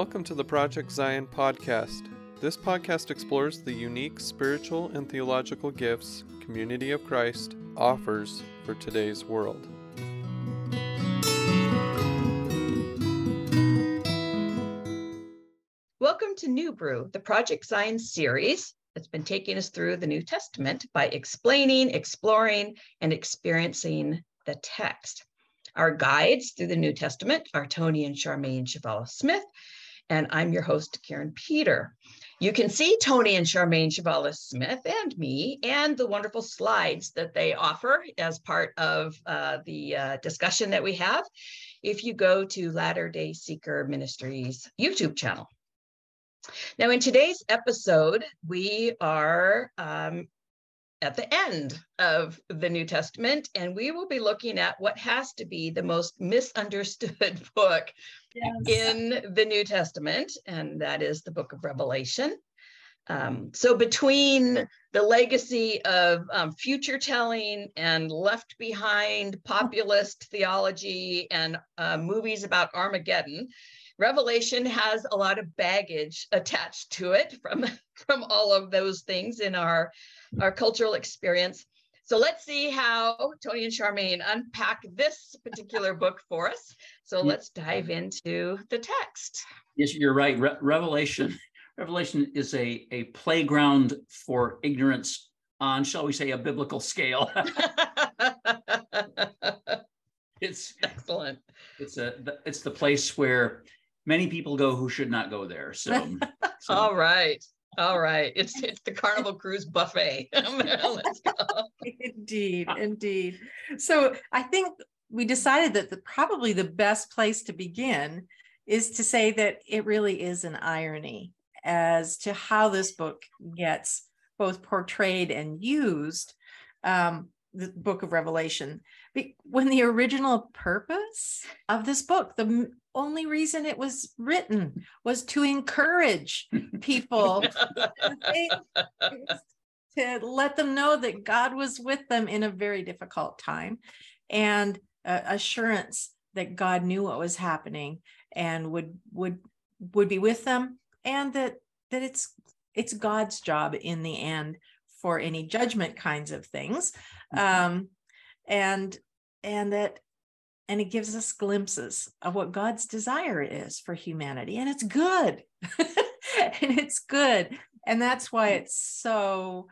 Welcome to the Project Zion podcast. This podcast explores the unique spiritual and theological gifts Community of Christ offers for today's world. Welcome to New Brew, the Project Zion series that's been taking us through the New Testament by explaining, exploring, and experiencing the text. Our guides through the New Testament are Tony and Charmaine Chvala-Smith, and I'm your host, Karen Peter. You can see Tony and Charmaine Chvala-Smith and me and the wonderful slides that they offer as part of the discussion that we have if you go to Latter-day Seeker Ministries YouTube channel. Now, in today's episode, we are at the end of the New Testament, and we will be looking at what has to be the most misunderstood book in the New Testament, and that is the Book of Revelation. So between the legacy of future telling and left behind populist theology and movies about Armageddon, Revelation has a lot of baggage attached to it from all of those things in our cultural experience. So let's see how Tony and Charmaine unpack this particular book for us. So let's dive into the text. Yes, you're right. Revelation is a playground for ignorance on, shall we say, a biblical scale. It's excellent. It's the place where many people go who should not go there. So. All right. It's the Carnival Cruise buffet. Let's go. Indeed. So I think we decided that probably the best place to begin is to say that it really is an irony as to how this book gets both portrayed and used, the Book of Revelation, when the original purpose of this book, the only reason it was written, was to encourage people to let them know that God was with them in a very difficult time, and assurance that God knew what was happening and would be with them, and that it's God's job in the end for any judgment kinds of things, and it gives us glimpses of what God's desire is for humanity, and it's good, and that's why it's so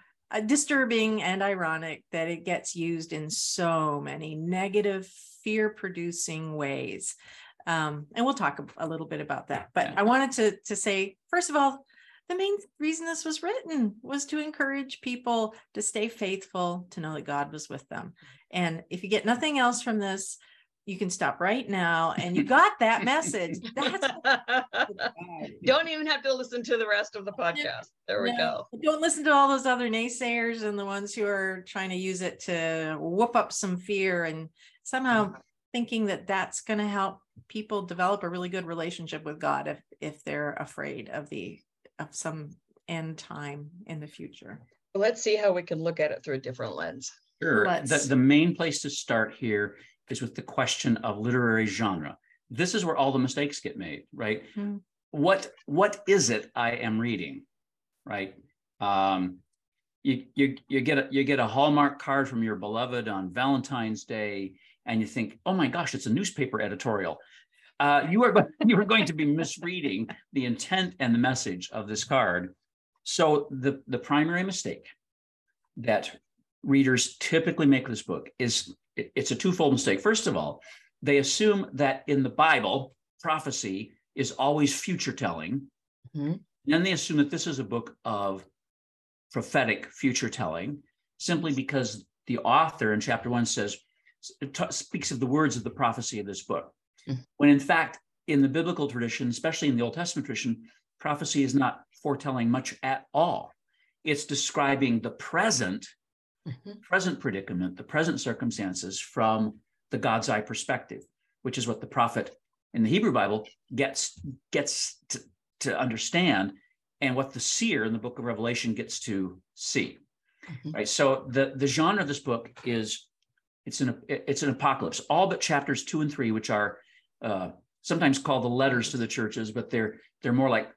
disturbing and ironic that it gets used in so many negative, fear-producing ways, and we'll talk a little bit about that. But I wanted to say, first of all, the main reason this was written was to encourage people to stay faithful, to know that God was with them. And if you get nothing else from this, you can stop right now. And you got that message. Don't even have to listen to the rest of the podcast. There we go. Don't listen to all those other naysayers and the ones who are trying to use it to whoop up some fear and somehow thinking that that's going to help people develop a really good relationship with God if they're afraid of some end time in the future. Let's see how we can look at it through a different lens. Sure. The main place to start here is with the question of literary genre. This is where all the mistakes get made, right? Mm-hmm. What is it I am reading, right? You get a Hallmark card from your beloved on Valentine's Day, and you think, oh my gosh, it's a newspaper editorial. You are going to be misreading the intent and the message of this card. So the primary mistake that readers typically make with this book is it's a twofold mistake. First of all, they assume that in the Bible, prophecy is always future telling. Mm-hmm. Then they assume that this is a book of prophetic future telling, simply because the author in chapter 1 speaks of the words of the prophecy of this book. When in fact, in the biblical tradition, especially in the Old Testament tradition, prophecy is not foretelling much at all. It's describing the present predicament, the present circumstances from the God's eye perspective, which is what the prophet in the Hebrew Bible gets to understand, and what the seer in the Book of Revelation gets to see. Mm-hmm. Right. So the genre of this book is it's an apocalypse. All but chapters 2 and 3, which are sometimes called the letters to the churches, but they're more like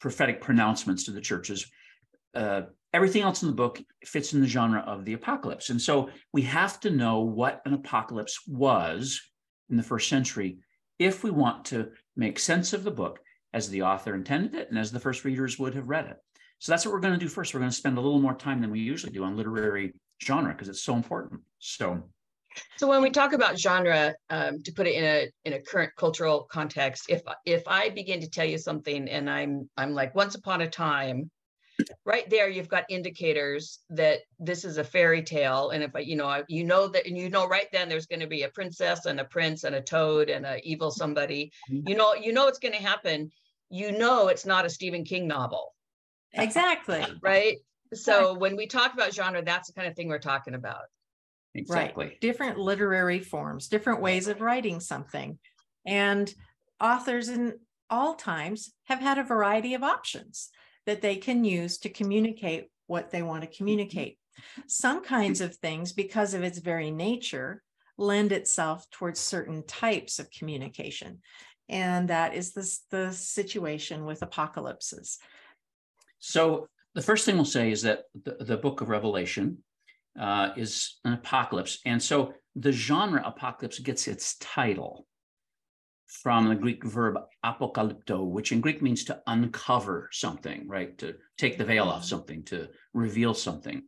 prophetic pronouncements to the churches. Everything else in the book fits in the genre of the apocalypse. And so we have to know what an apocalypse was in the first century if we want to make sense of the book as the author intended it and as the first readers would have read it. So that's what we're going to do first. We're going to spend a little more time than we usually do on literary genre because it's so important. So when we talk about genre, to put it in a current cultural context, if I begin to tell you something and I'm like once upon a time, right there you've got indicators that this is a fairy tale, and if you know right then there's going to be a princess and a prince and a toad and an evil somebody, you know it's going to happen. You know it's not a Stephen King novel. Exactly. Right. So when we talk about genre, that's the kind of thing we're talking about. Exactly. Right. Different literary forms, different ways of writing something. And authors in all times have had a variety of options that they can use to communicate what they want to communicate. Some kinds of things, because of its very nature, lend itself towards certain types of communication. And that is the situation with apocalypses. So the first thing we'll say is that the Book of Revelation is an apocalypse. And so the genre apocalypse gets its title from the Greek verb apokalypto, which in Greek means to uncover something, right? To take the veil off something, to reveal something.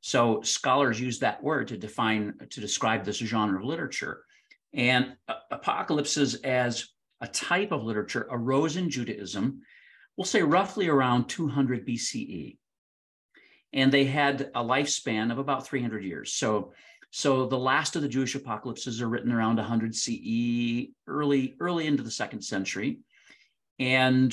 So scholars use that word to describe this genre of literature. And apocalypses as a type of literature arose in Judaism, we'll say roughly around 200 BCE. And they had a lifespan of about 300 years. So the last of the Jewish apocalypses are written around 100 CE, early into the 2nd century. And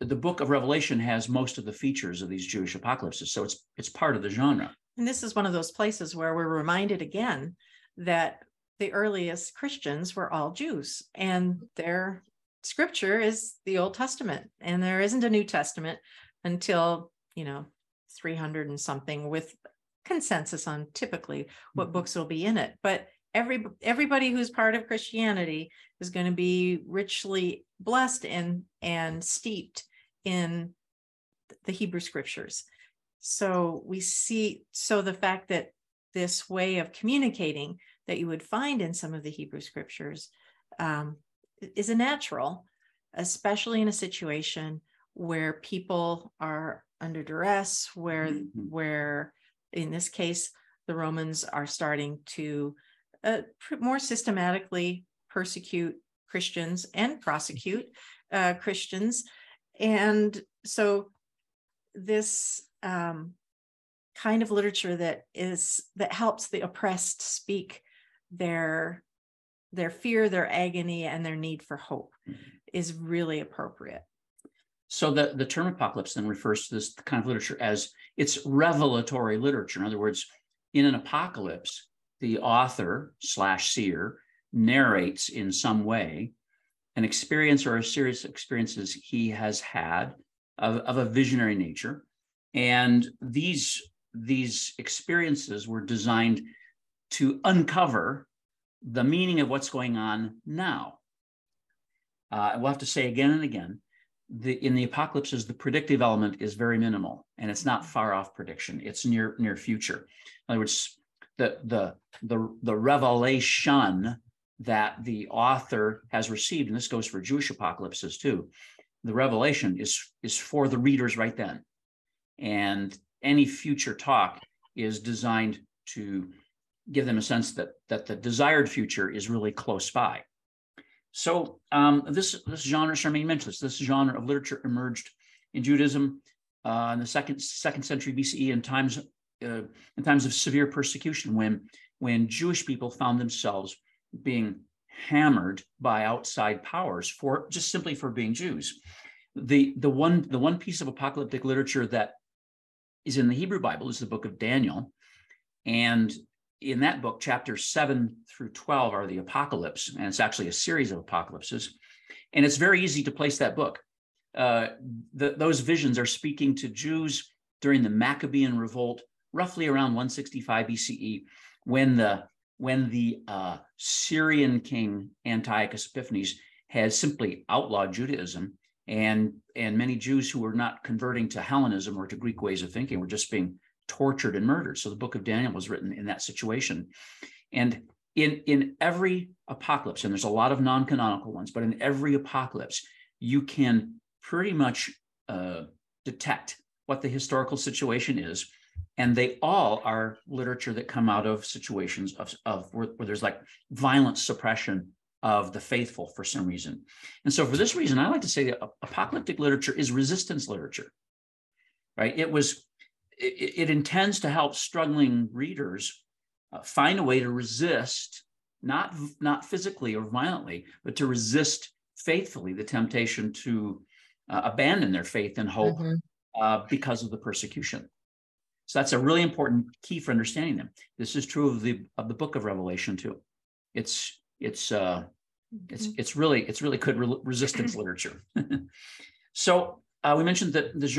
the Book of Revelation has most of the features of these Jewish apocalypses. So it's part of the genre. And this is one of those places where we're reminded again that the earliest Christians were all Jews, and their scripture is the Old Testament, and there isn't a New Testament until, 300 and something, with consensus on typically what books will be in it. But everybody who's part of Christianity is going to be richly blessed and steeped in the Hebrew scriptures. So the fact that this way of communicating that you would find in some of the Hebrew scriptures is a natural, especially in a situation where people are under duress, where in this case, the Romans are starting to more systematically persecute Christians and prosecute Christians. And so this kind of literature that helps the oppressed speak their fear, their agony, and their need for hope is really appropriate. So the term apocalypse then refers to this kind of literature as it's revelatory literature. In other words, in an apocalypse, the author/seer narrates in some way an experience or a series of experiences he has had of a visionary nature. And these experiences were designed to uncover the meaning of what's going on now. We'll have to say again and again, in the apocalypses, the predictive element is very minimal, and it's not far off prediction. It's near future. In other words, the revelation that the author has received, and this goes for Jewish apocalypses too, the revelation is for the readers right then. And any future talk is designed to give them a sense that the desired future is really close by. So this genre, Charmaine mentioned this genre of literature emerged in Judaism in the second century BCE in times of severe persecution, when Jewish people found themselves being hammered by outside powers for just simply for being Jews. The one piece of apocalyptic literature that is in the Hebrew Bible is the Book of Daniel, and in that book, chapters 7 through 12 are the apocalypse, and it's actually a series of apocalypses. And it's very easy to place that book. Those visions are speaking to Jews during the Maccabean revolt, roughly around 165 BCE, when the when the Syrian king Antiochus Epiphanes has simply outlawed Judaism, and many Jews who were not converting to Hellenism or to Greek ways of thinking were just being tortured and murdered. So the book of Daniel was written in that situation. And in every apocalypse, and there's a lot of non-canonical ones, but in every apocalypse, you can pretty much detect what the historical situation is. And they all are literature that come out of situations of where there's like violent suppression of the faithful for some reason. And so for this reason, I like to say that apocalyptic literature is resistance literature, right? It intends to help struggling readers find a way to resist, not physically or violently, but to resist faithfully the temptation to abandon their faith and hope because of the persecution. So that's a really important key for understanding them. This is true of the Book of Revelation too. It's really good resistance literature. So we mentioned that this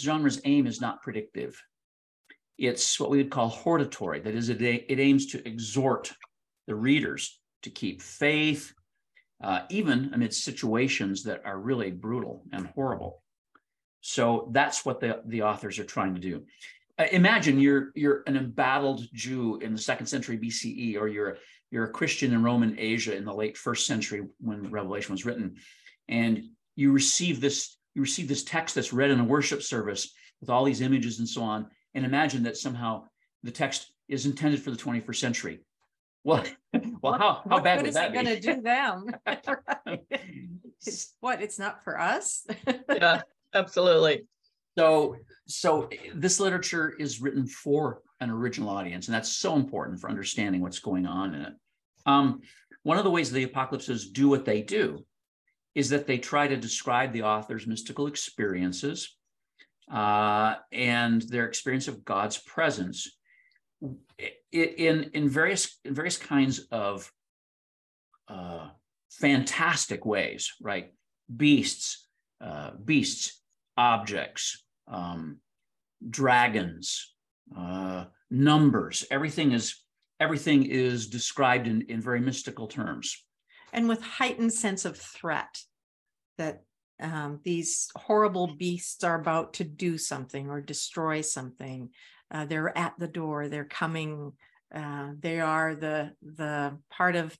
genre's aim is not predictive. It's what we would call hortatory. That is, it aims to exhort the readers to keep faith, even amidst situations that are really brutal and horrible. So that's what the authors are trying to do. Imagine you're an embattled Jew in the 2nd century BCE, or you're a Christian in Roman Asia in the late 1st century when Revelation was written, and you receive this text that's read in a worship service with all these images and so on, and imagine that somehow the text is intended for the 21st century. Well, how bad would that be? What is it going to do them? Right. It's not for us? Yeah, absolutely. So this literature is written for an original audience, and that's so important for understanding what's going on in it. One of the ways the apocalypses do what they do is that they try to describe the author's mystical experiences and their experience of God's presence in various kinds of fantastic ways, right? Beasts, objects, dragons, numbers. Everything is described in very mystical terms, and with heightened sense of threat that these horrible beasts are about to do something or destroy something. They're at the door. They're coming. They are the part of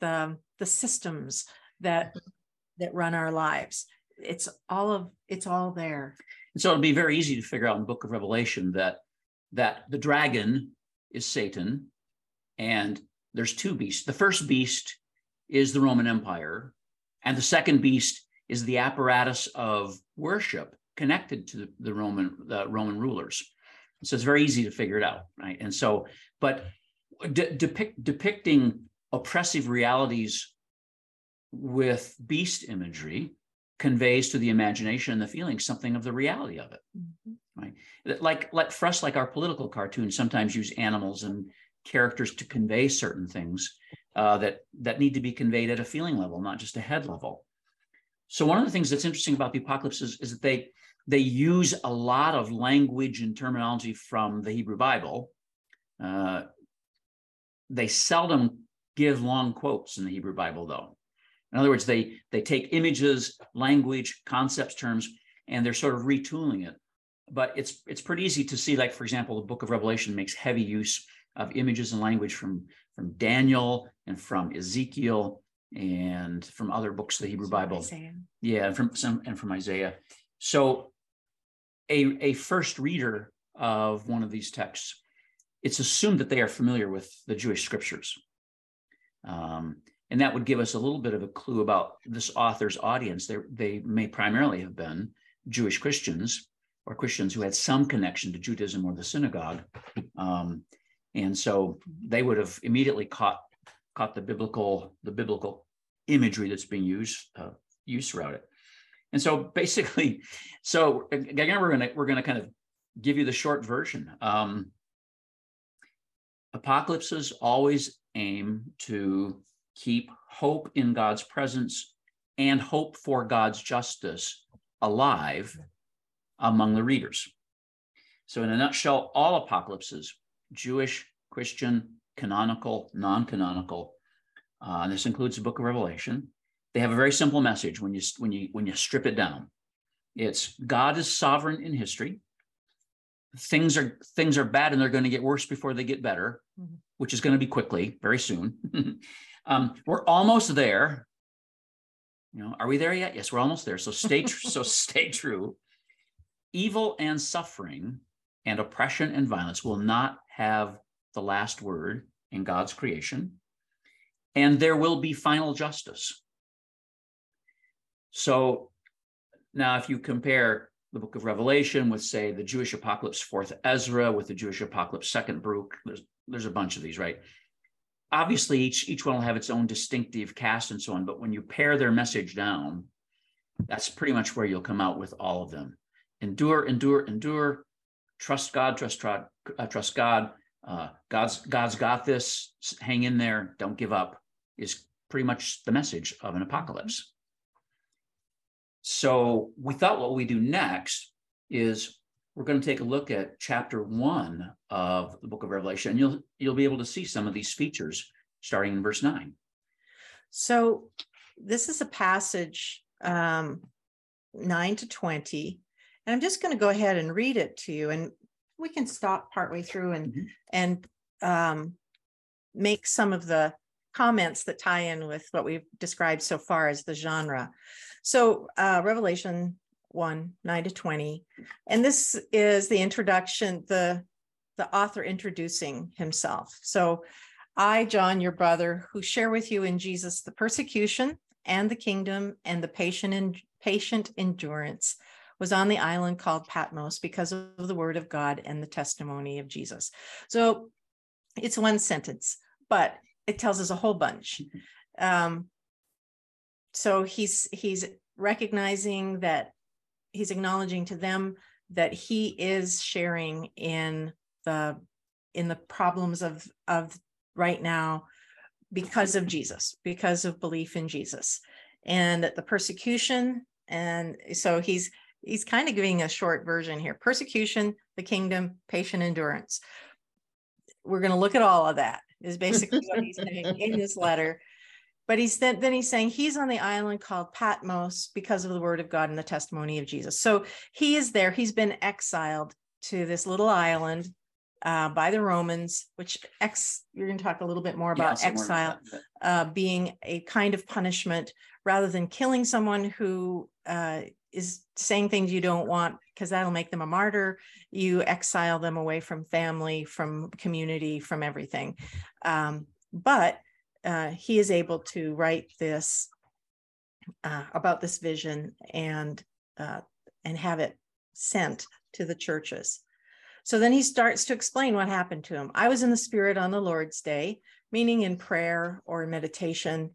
the systems that run our lives. It's all there. And so it'll be very easy to figure out in the Book of Revelation that the dragon is Satan, and there's two beasts. The first beast is the Roman Empire, and the second beast is the apparatus of worship connected to the Roman rulers. So it's very easy to figure it out, right? And so, but depicting oppressive realities with beast imagery conveys to the imagination and the feeling something of the reality of it, right? Like our political cartoons sometimes use animals and characters to convey certain things that need to be conveyed at a feeling level, not just a head level. So one of the things that's interesting about the apocalypse is that they use a lot of language and terminology from the Hebrew Bible. They seldom give long quotes in the Hebrew Bible, though. In other words, they take images, language, concepts, terms, and they're sort of retooling it. But it's pretty easy to see, like, for example, the Book of Revelation makes heavy use of images and language from Daniel and from Ezekiel and from other books of the Hebrew Bible. Isaiah. Yeah, and from Isaiah. So a first reader of one of these texts, it's assumed that they are familiar with the Jewish scriptures. And that would give us a little bit of a clue about this author's audience. They may primarily have been Jewish Christians or Christians who had some connection to Judaism or the synagogue. And so they would have immediately caught the biblical imagery that's being used throughout it. And so basically, again, we're going to kind of give you the short version. Apocalypses always aim to keep hope in God's presence and hope for God's justice alive among the readers. So in a nutshell, all apocalypses, Jewish, Christian, canonical, non-canonical. This includes the Book of Revelation. They have a very simple message when you strip it down. It's God is sovereign in history. Things are bad and they're going to get worse before they get better, mm-hmm. which is going to be quickly, very soon. We're almost there. You know, are we there yet? Yes, we're almost there. So stay true. Evil and suffering and oppression and violence will not have the last word in God's creation, and there will be final justice. So now if you compare the Book of Revelation with, say, the Jewish Apocalypse, 4th Ezra, with the Jewish Apocalypse, 2nd Baruch, there's a bunch of these, right? Obviously, each one will have its own distinctive cast and so on, but when you pare their message down, that's pretty much where you'll come out with all of them. Endure, endure, endure. Trust God, trust God. God's got this. Hang in there. Don't give up is pretty much the message of an apocalypse. So we thought what we do next is we're going to take a look at chapter 1 of the Book of Revelation, and you'll be able to see some of these features starting in verse 9. So this is a passage 9 to 20. And I'm just going to go ahead and read it to you, and we can stop partway through and mm-hmm. Make some of the comments that tie in with what we've described so far as the genre. So Revelation 1, 9 to 20, and this is the introduction, the author introducing himself. So I, John, your brother, who share with you in Jesus the persecution and the kingdom and the patient endurance, was on the island called Patmos because of the word of God and the testimony of Jesus. So it's one sentence, but it tells us a whole bunch. So he's recognizing that he's acknowledging to them that he is sharing in the problems of right now because of Jesus, because of belief in Jesus, and that the persecution. And so he's kind of giving a short version here. Persecution, the kingdom, patient endurance. We're going to look at all of that is basically what he's saying in this letter. But he's saying he's on the island called Patmos because of the word of God and the testimony of Jesus. So he is there. He's been exiled to this little island by the Romans, which you're going to talk a little bit more about exile being a kind of punishment rather than killing someone who is saying things you don't want, because that'll make them a martyr. You exile them away from family, from community, from everything. But he is able to write this about this vision and have it sent to the churches. So then he starts to explain what happened to him. I was in the Spirit on the Lord's day, meaning in prayer or in meditation,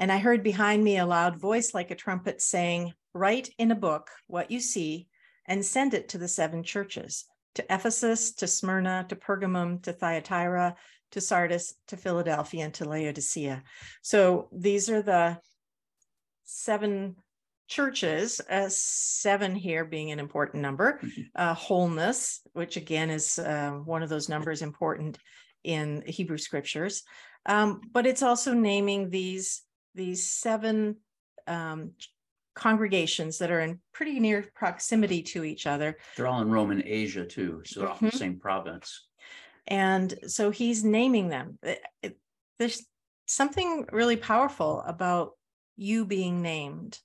and I heard behind me a loud voice like a trumpet saying, "Write in a book what you see and send it to the 7 churches, to Ephesus, to Smyrna, to Pergamum, to Thyatira, to Sardis, to Philadelphia, and to Laodicea." So these are the 7 churches, 7 here being an important number, wholeness, which again is one of those numbers important in Hebrew scriptures. But it's also naming these 7 congregations that are in pretty near proximity to each other. They're all in Roman Asia too, so they're all in the same province. And so he's naming them. There's something really powerful about you being named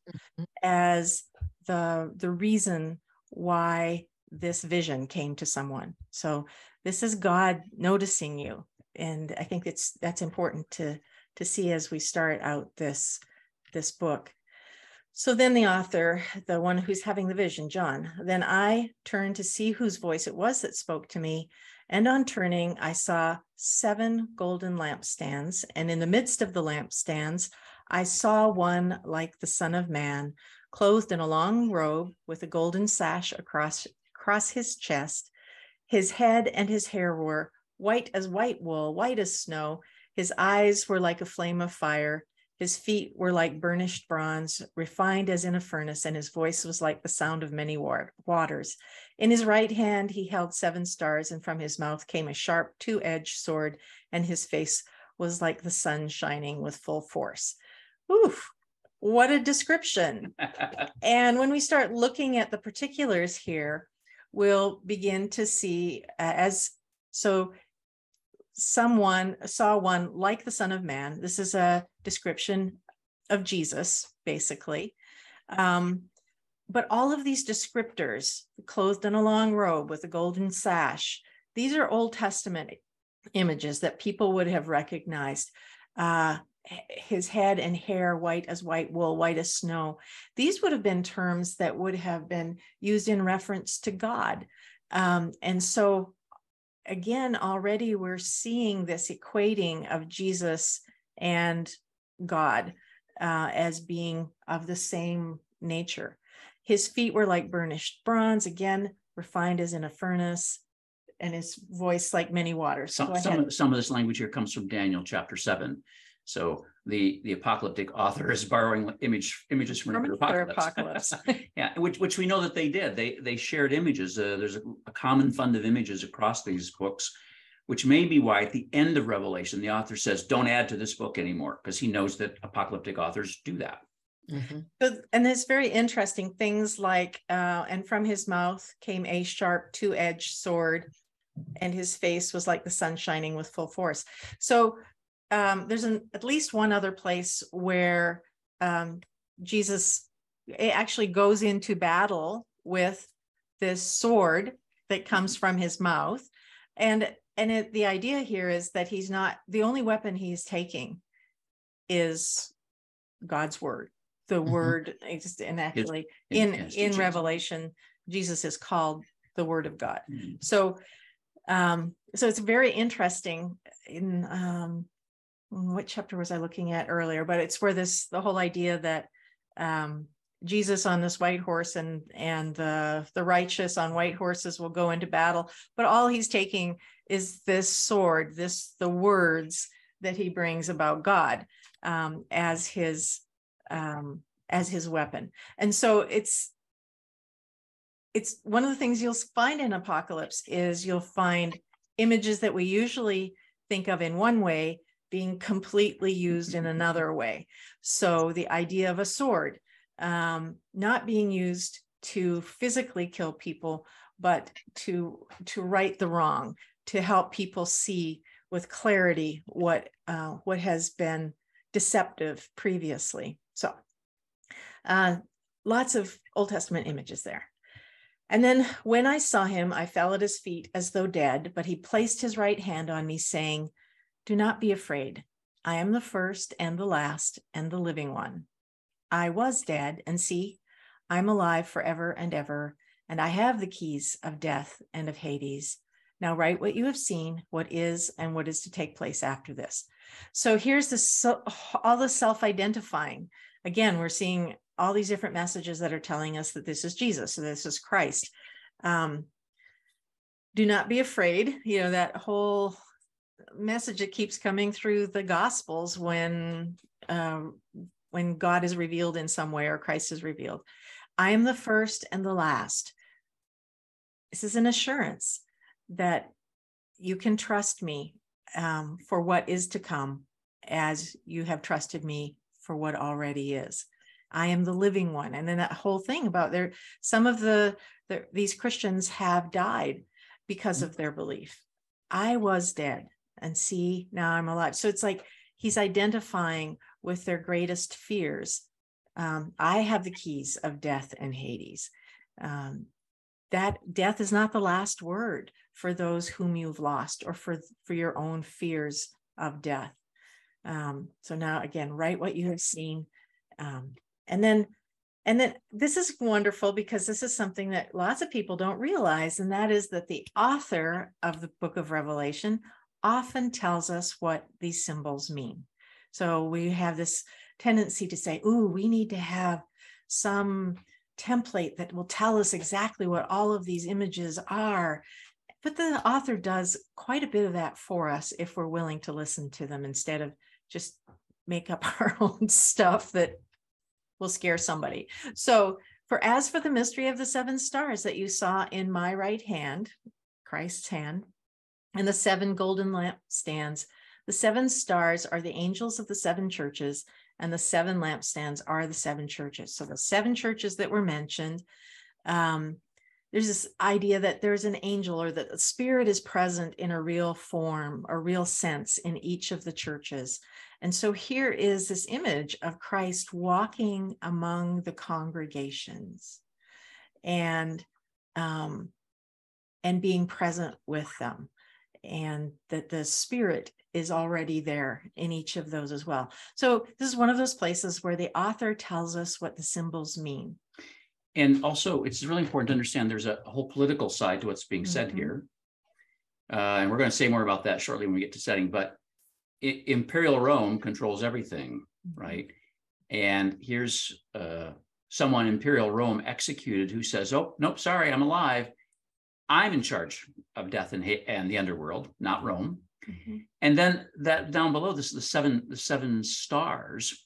as the reason why this vision came to someone. So this is God noticing you, and I think that's important to see as we start out this book. So then the author, the one who's having the vision, John, then I turned to see whose voice it was that spoke to me. And on turning, I saw 7 golden lampstands. And in the midst of the lampstands, I saw one like the Son of Man, clothed in a long robe with a golden sash across his chest. His head and his hair were white as white wool, white as snow. His eyes were like a flame of fire. His feet were like burnished bronze, refined as in a furnace, and his voice was like the sound of many waters. In his right hand he held seven stars, and from his mouth came a sharp two-edged sword, and his face was like the sun shining with full force. Oof, what a description. And when we start looking at the particulars here, we'll begin to see someone saw one like the Son of Man. This is a description of Jesus, basically. But all of these descriptors, clothed in a long robe with a golden sash, these are Old Testament images that people would have recognized. His head and hair, white as white wool, white as snow. These would have been terms that would have been used in reference to God. And so again, already we're seeing this equating of Jesus and God as being of the same nature. His feet were like burnished bronze, again, refined as in a furnace, and his voice like many waters. Some of this language here comes from Daniel chapter 7. So the apocalyptic author is borrowing images from the apocalypse. Yeah, which we know that they did. They shared images. There's a common fund of images across these books, which may be why at the end of Revelation, the author says, don't add to this book anymore, because he knows that apocalyptic authors do that. Mm-hmm. And there's very interesting things like, and from his mouth came a sharp two-edged sword, and his face was like the sun shining with full force. So there's at least one other place where Jesus actually goes into battle with this sword that comes from his mouth. And the idea here is that he's not, the only weapon he's taking is God's word, the mm-hmm. word. And actually in Revelation, Jesus is called the Word of God. Mm-hmm. So it's very interesting in, what chapter was I looking at earlier? But it's where the whole idea that Jesus on this white horse and the righteous on white horses will go into battle. But all he's taking is this sword, the words that he brings about God as his weapon. And so it's one of the things you'll find in Apocalypse is you'll find images that we usually think of in one way being completely used in another way. So the idea of a sword not being used to physically kill people, but to right the wrong, to help people see with clarity what has been deceptive previously. So lots of Old Testament images there. And then when I saw him, I fell at his feet as though dead, but he placed his right hand on me, saying, "Do not be afraid. I am the first and the last and the living one. I was dead, and see, I'm alive forever and ever, and I have the keys of death and of Hades. Now write what you have seen, what is, and what is to take place after this." So here's all the self-identifying. Again, we're seeing all these different messages that are telling us that this is Jesus, so this is Christ. Do not be afraid. You know, that whole message that keeps coming through the Gospels when God is revealed in some way or Christ is revealed. I am the first and the last. This is an assurance that you can trust me for what is to come, as you have trusted me for what already is. I am the living one. And then that whole thing about some of these Christians have died because of their belief. I was dead, and see, now I'm alive. So it's like he's identifying with their greatest fears. I have the keys of death and Hades. That death is not the last word for those whom you've lost, or for your own fears of death. So now again, write what you have seen. And then this is wonderful, because this is something that lots of people don't realize, and that is that the author of the Book of Revelation often tells us what these symbols mean. So we have this tendency to say, "Ooh, we need to have some template that will tell us exactly what all of these images are." But the author does quite a bit of that for us if we're willing to listen to them, instead of just make up our own stuff that will scare somebody. So for as for the mystery of the 7 stars that you saw in my right hand, Christ's hand, and the 7 golden lampstands, the 7 stars are the angels of the 7 churches, and the 7 lampstands are the 7 churches. So the 7 churches that were mentioned, there's this idea that there's an angel, or that the spirit is present in a real form, a real sense in each of the churches. And so here is this image of Christ walking among the congregations and being present with them, and that the spirit is already there in each of those as well. So this is one of those places where the author tells us what the symbols mean. And also, it's really important to understand there's a whole political side to what's being said here. And we're going to say more about that shortly when we get to setting, but Imperial Rome controls everything, right? And here's someone Imperial Rome executed who says, oh, nope, sorry, I'm alive. I'm in charge of death and the underworld, not Rome. And then that down below, this is the seven stars.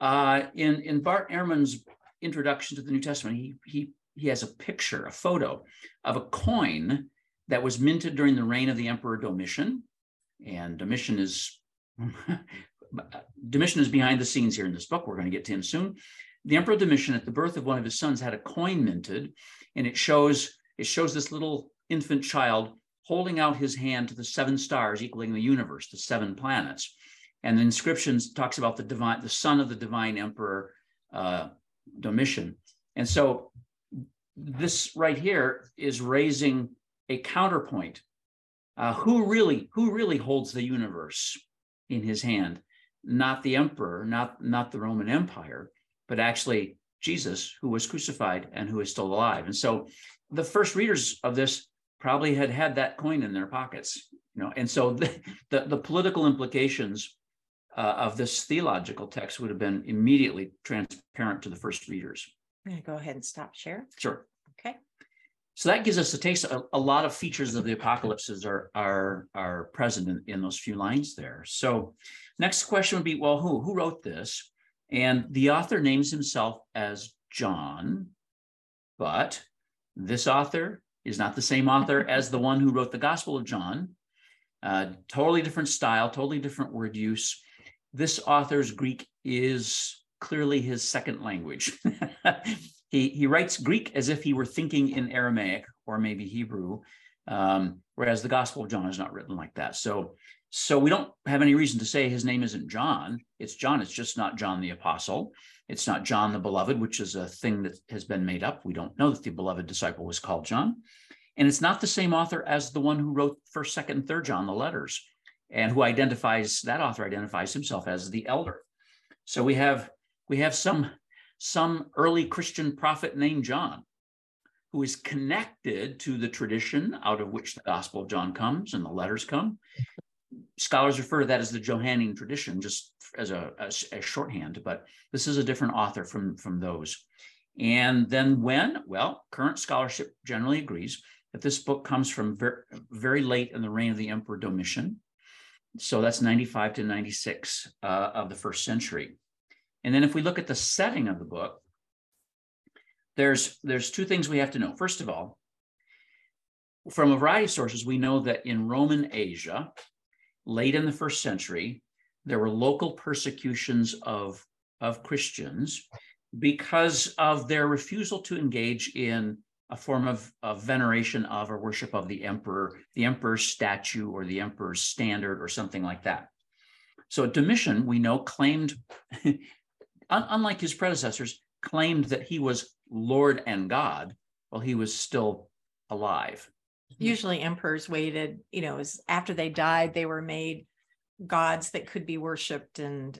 In Bart Ehrman's introduction to the New Testament, he has a picture, a photo of a coin that was minted during the reign of the Emperor Domitian. And Domitian is behind the scenes here in this book. We're going to get to him soon. The Emperor Domitian, at the birth of one of his sons, had a coin minted, and it shows this little infant child holding out his hand to the 7 stars, equaling the universe, the 7 planets. And the inscription talks about the son of the divine emperor, Domitian. And so this right here is raising a counterpoint. Who really holds the universe in his hand? Not the emperor, not the Roman Empire, but actually Jesus, who was crucified and who is still alive. And so the first readers of this probably had that coin in their pockets, you know. And so the political implications of this theological text would have been immediately transparent to the first readers. I'm going to go ahead and stop share. Sure. Okay. So that gives us a taste. A lot of features of the apocalypses are present in those few lines there. So next question would be, well, who wrote this? And the author names himself as John, but this author is not the same author as the one who wrote the Gospel of John. Totally different style, totally different word use. This author's Greek is clearly his second language. He writes Greek as if he were thinking in Aramaic or maybe Hebrew, whereas the Gospel of John is not written like that. So we don't have any reason to say his name isn't John. It's John. It's just not John the Apostle. It's not John the Beloved, which is a thing that has been made up. We don't know that the beloved disciple was called John. And it's not the same author as the one who wrote 1st, 2nd, and 3rd John, the letters, and who that author identifies himself as the elder. So we have some early Christian prophet named John, who is connected to the tradition out of which the Gospel of John comes and the letters come. Scholars refer to that as the Johannine tradition, just as a shorthand, but this is a different author from those. And then when? Well, current scholarship generally agrees that this book comes from very, very late in the reign of the Emperor Domitian. So that's 95 to 96 of the 1st century. And then if we look at the setting of the book, there's two things we have to know. First of all, from a variety of sources, we know that in Roman Asia, late in the 1st century, there were local persecutions of Christians because of their refusal to engage in a form of veneration of or worship of the emperor's statue or the emperor's standard or something like that. So Domitian, we know, claimed, unlike his predecessors, claimed that he was Lord and God while he was still alive. Usually emperors waited, after they died, they were made gods that could be worshipped and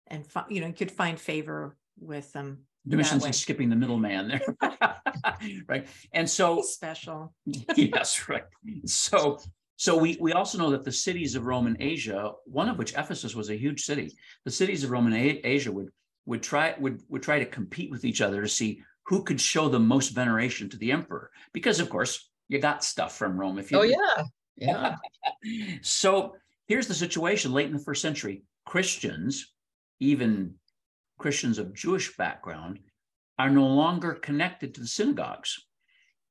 could find favor with them. Domitian's like skipping the middleman there, right? And so special. Yes, right. So we also know that the cities of Roman Asia, one of which Ephesus was a huge city, the cities of Roman Asia would try to compete with each other to see who could show the most veneration to the emperor, because of course, you got stuff from Rome if you. Oh, yeah. So here's the situation late in the 1st century. Christians, even Christians of Jewish background, are no longer connected to the synagogues.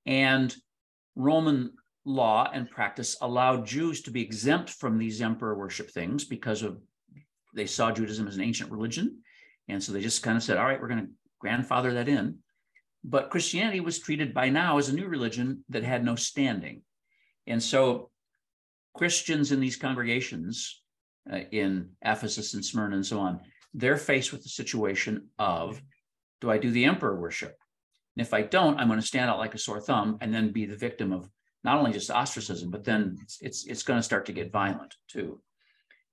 And Roman law and practice allowed Jews to be exempt from these emperor worship things because of they saw Judaism as an ancient religion. And so they just kind of said, all right, we're going to grandfather that in. But Christianity was treated by now as a new religion that had no standing. And so Christians in these congregations in Ephesus and Smyrna and so on, they're faced with the situation of, do I do the emperor worship? And if I don't, I'm going to stand out like a sore thumb and then be the victim of not only just ostracism, but then it's going to start to get violent too.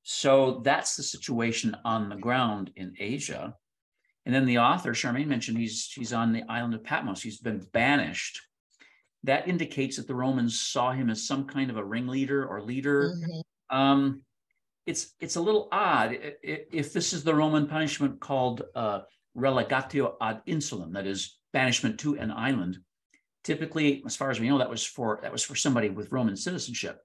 So that's the situation on the ground in Asia. And then the author, Charmaine mentioned, he's on the island of Patmos. He's been banished. That indicates that the Romans saw him as some kind of a ringleader or leader. Mm-hmm. It's a little odd if this is the Roman punishment called relegatio ad insulam, that is banishment to an island. Typically, as far as we know, that was for somebody with Roman citizenship.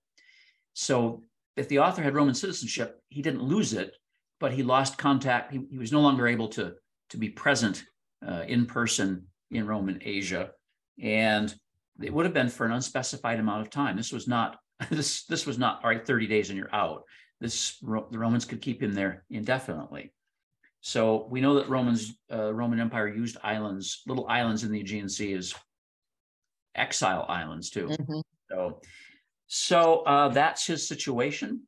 So if the author had Roman citizenship, he didn't lose it, but he lost contact. He was no longer able to be present in person in Rome and Asia, and it would have been for an unspecified amount of time. This was not all right, 30 days and you're out. The Romans could keep him there indefinitely. So we know that Roman Empire used islands, little islands in the Aegean Sea, as exile islands too. Mm-hmm. So that's his situation.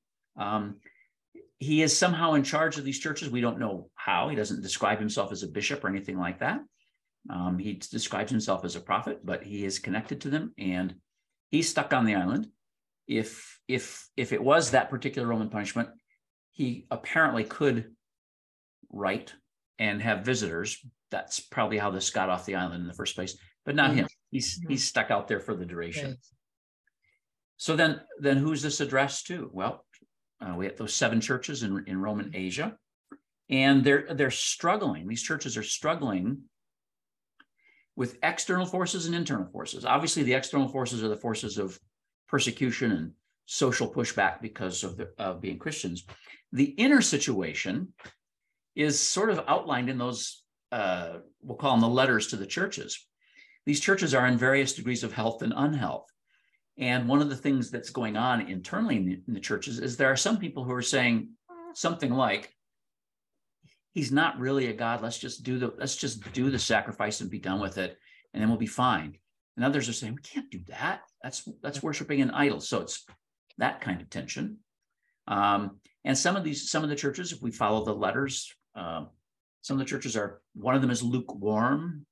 He is somehow in charge of these churches. We don't know how. He doesn't describe himself as a bishop or anything like that. He describes himself as a prophet, but he is connected to them, and he's stuck on the island. If it was that particular Roman punishment, he apparently could write and have visitors. That's probably how this got off the island in the first place, but not him. He's stuck out there for the duration. Right. So then who's this addressed to? Well, we have those seven churches in Roman Asia, and they're struggling. These churches are struggling with external forces and internal forces. Obviously, the external forces are the forces of persecution and social pushback because of being Christians. The inner situation is sort of outlined in those, we'll call them the letters to the churches. These churches are in various degrees of health and unhealth. And one of the things that's going on internally in the churches is there are some people who are saying something like, he's not really a God. Let's just do the sacrifice and be done with it, and then we'll be fine. And others are saying, we can't do that. That's worshiping an idol. So it's that kind of tension. And some of the churches, if we follow the letters, some of the churches are, one of them is lukewarm,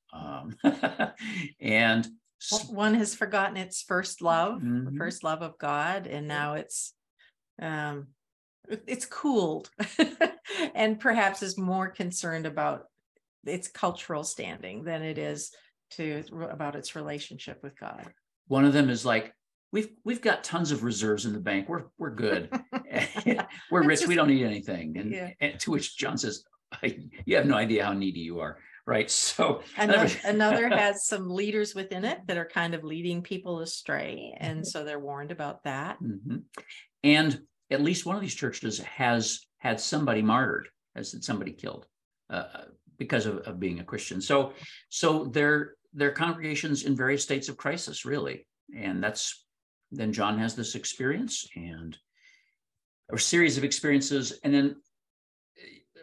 and one has forgotten its first love, mm-hmm. the first love of God, and now it's cooled and perhaps is more concerned about its cultural standing than it is about its relationship with God. One of them is like, we've got tons of reserves in the bank. We're good. We're rich. We don't need anything. And, yeah. And to which John says, you have no idea how needy you are. Right. So another has some leaders within it that are kind of leading people astray. And so they're warned about that. Mm-hmm. And at least one of these churches has had somebody martyred, has had somebody killed because of being a Christian. So they're congregations in various states of crisis, really. And then John has this experience and a series of experiences. And then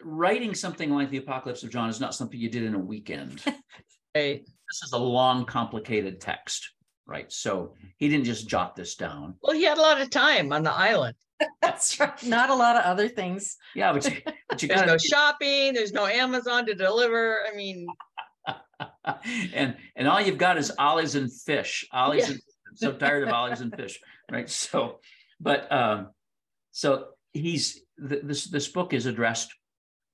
writing something like the Apocalypse of John is not something you did in a weekend. Hey, this is a long, complicated text, right? So he didn't just jot this down. Well, he had a lot of time on the island. That's right. Not a lot of other things. Yeah, but you got no shopping. There's no Amazon to deliver. I mean, and all you've got is olives and fish. Olives. Yeah. I'm so tired of olives and fish, right? So, but so he's this book is addressed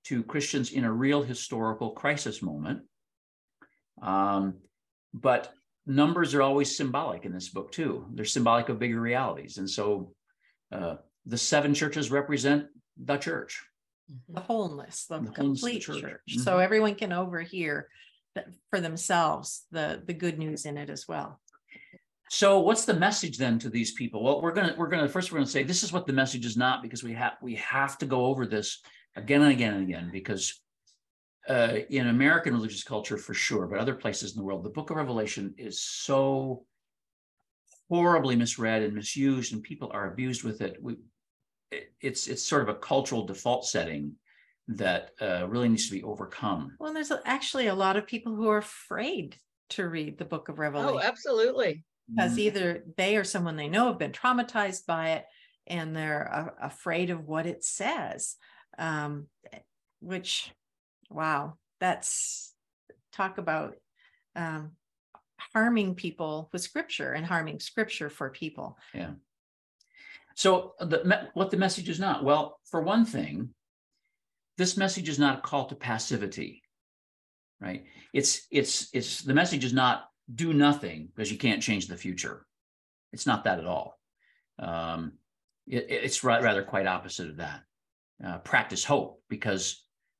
to Christians in a real historical crisis moment. But numbers are always symbolic in this book too. They're symbolic of bigger realities. And so the seven churches represent the church. The wholeness, the complete church. Mm-hmm. So everyone can overhear for themselves the good news in it as well. So what's the message then to these people? Well, we're gonna say this is what the message is not, because we have to go over this again and again and again, because in American religious culture, for sure, but other places in the world, the Book of Revelation is so horribly misread and misused, and people are abused with it. It's sort of a cultural default setting that really needs to be overcome. Well, there's actually a lot of people who are afraid to read the Book of Revelation. Oh, absolutely. Because either they or someone they know have been traumatized by it, and they're afraid of what it says, which, wow, that's, talk about harming people with scripture and harming scripture for people. Yeah. So what the message is not, well, for one thing, this message is not a call to passivity, right? It's the message is not do nothing because you can't change the future. It's not that at all. It's rather quite opposite of that. Practice hope because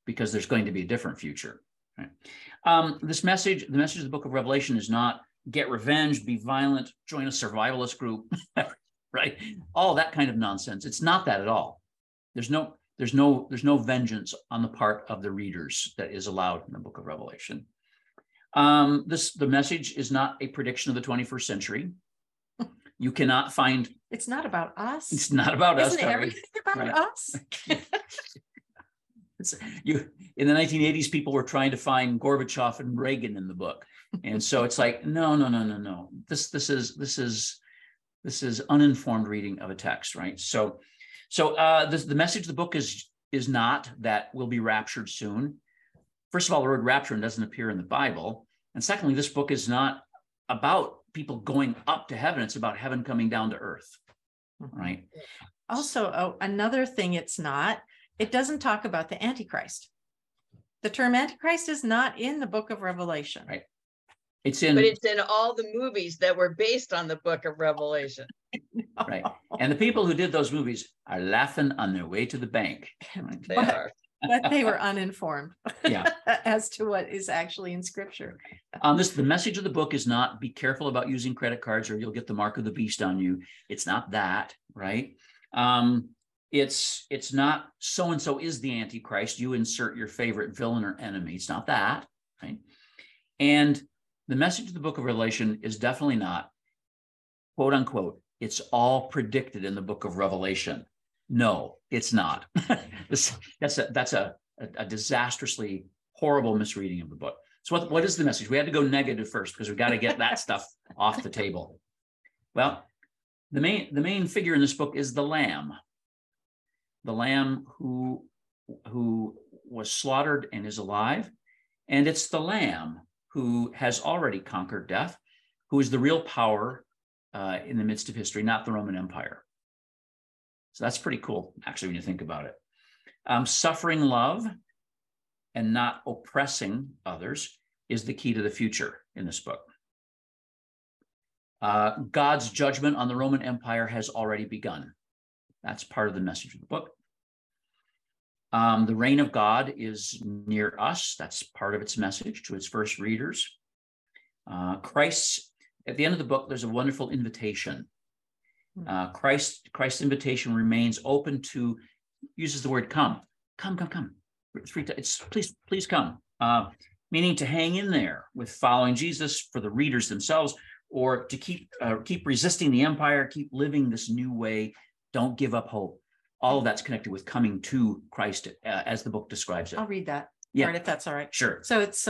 there's going to be a different future. Right? The message of the Book of Revelation is not get revenge, be violent, join a survivalist group, right? All that kind of nonsense. It's not that at all. There's no vengeance on the part of the readers that is allowed in the Book of Revelation. The message is not a prediction of the 21st century. You cannot find. It's not about us. It's not about us. Isn't everything about us? In the 1980s, people were trying to find Gorbachev and Reagan in the book, and so it's like no. This is uninformed reading of a text, right? So the message of the book is not that we'll be raptured soon. First of all, the word rapture doesn't appear in the Bible. And secondly, this book is not about people going up to heaven. It's about heaven coming down to earth, right? Also, another thing it doesn't talk about the Antichrist. The term Antichrist is not in the Book of Revelation. Right. But it's in all the movies that were based on the Book of Revelation. No. Right. And the people who did those movies are laughing on their way to the bank. Right? They are. But they were uninformed as to what is actually in Scripture. The message of the book is not be careful about using credit cards or you'll get the mark of the beast on you. It's not that, right? It's not so-and-so is the Antichrist. You insert your favorite villain or enemy. It's not that, right? And the message of the Book of Revelation is definitely not, quote unquote, it's all predicted in the Book of Revelation. No, it's not. That's a disastrously horrible misreading of the book. So what is the message? We had to go negative first because we've got to get that stuff off the table. Well, the main figure in this book is the Lamb who was slaughtered and is alive. And it's the Lamb who has already conquered death, who is the real power in the midst of history, not the Roman Empire. So that's pretty cool, actually, when you think about it. Suffering love and not oppressing others is the key to the future in this book. God's judgment on the Roman Empire has already begun. That's part of the message of the book. The reign of God is near us. That's part of its message to its first readers. Christ's, at the end of the book, there's a wonderful invitation. Christ's invitation remains open to, uses the word come, three times. It's please come, meaning to hang in there with following Jesus for the readers themselves, or to keep resisting the empire, keep living this new way. Don't give up hope. All of that's connected with coming to Christ as the book describes it. I'll read that part if that's all right. Sure. So it's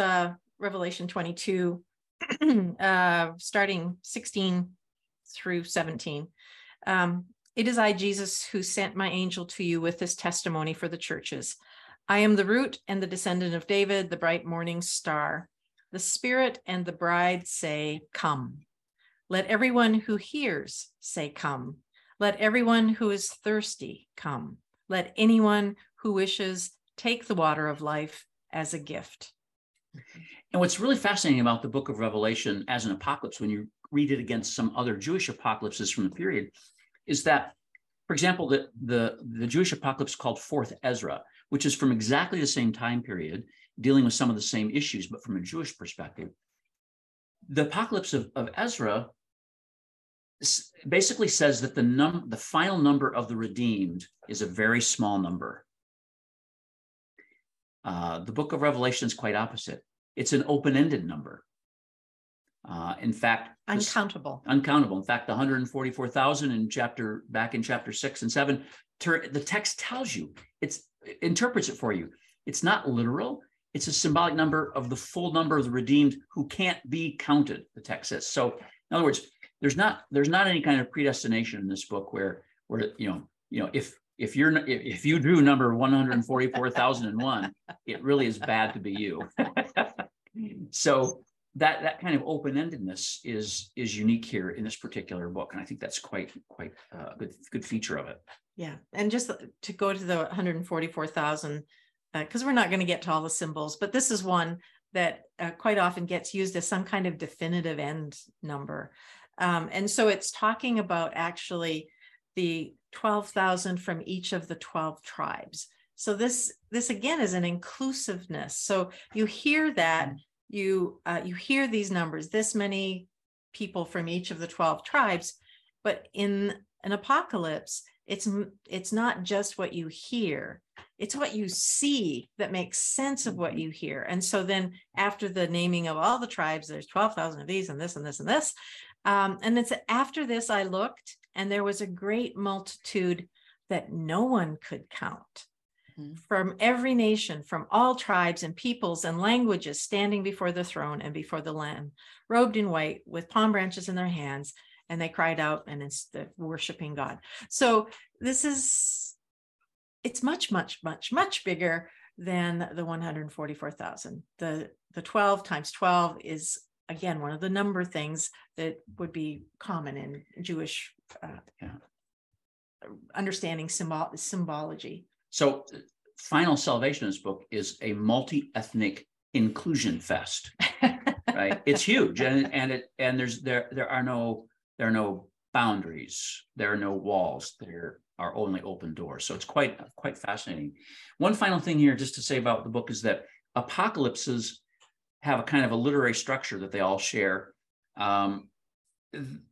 Revelation 22, starting 16 through 17. It is I, Jesus, who sent my angel to you with this testimony for the churches. I am the root and the descendant of David, the bright morning star. The Spirit and the bride say, come. Let everyone who hears say, come. Let everyone who is thirsty come. Let anyone who wishes take the water of life as a gift. And what's really fascinating about the Book of Revelation as an apocalypse, when you read it against some other Jewish apocalypses from the period, is that, for example, the Jewish apocalypse called Fourth Ezra, which is from exactly the same time period, dealing with some of the same issues, but from a Jewish perspective. The apocalypse of Ezra basically says that the final number of the redeemed is a very small number. The book of Revelation is quite opposite. It's an open-ended number. In fact, uncountable. Uncountable. In fact, the 144,000 back in chapter 6 and 7, the text tells you, interprets it for you. It's not literal. It's a symbolic number of the full number of the redeemed who can't be counted, the text says. So in other words, there's not any kind of predestination in this book where if you drew number 144,001, it really is bad to be you. So that kind of open-endedness is unique here in this particular book, and I think that's quite a good feature of it. Yeah, and just to go to the 144,000, because we're not going to get to all the symbols, but this is one that quite often gets used as some kind of definitive end number. And so it's talking about actually the 12,000 from each of the 12 tribes. So this again is an inclusiveness. So you hear that, you hear these numbers, this many people from each of the 12 tribes, but in an apocalypse, it's not just what you hear, it's what you see that makes sense of what you hear. And so then after the naming of all the tribes, there's 12,000 of these and this and this and this. And it's after this, I looked, and there was a great multitude that no one could count, mm-hmm. from every nation, from all tribes and peoples and languages, standing before the throne and before the Lamb, robed in white, with palm branches in their hands. And they cried out, and it's the worshiping God. So this is, it's much, much, much, much bigger than the 144,000. The 12 times 12 is, again, one of the number things that would be common in Jewish understanding symbology. So Final Salvation in this book is a multi-ethnic inclusion fest, right? It's huge, and there are no boundaries, there are no walls, there are only open doors. So it's quite fascinating. One final thing here just to say about the book is that apocalypses have a kind of a literary structure that they all share.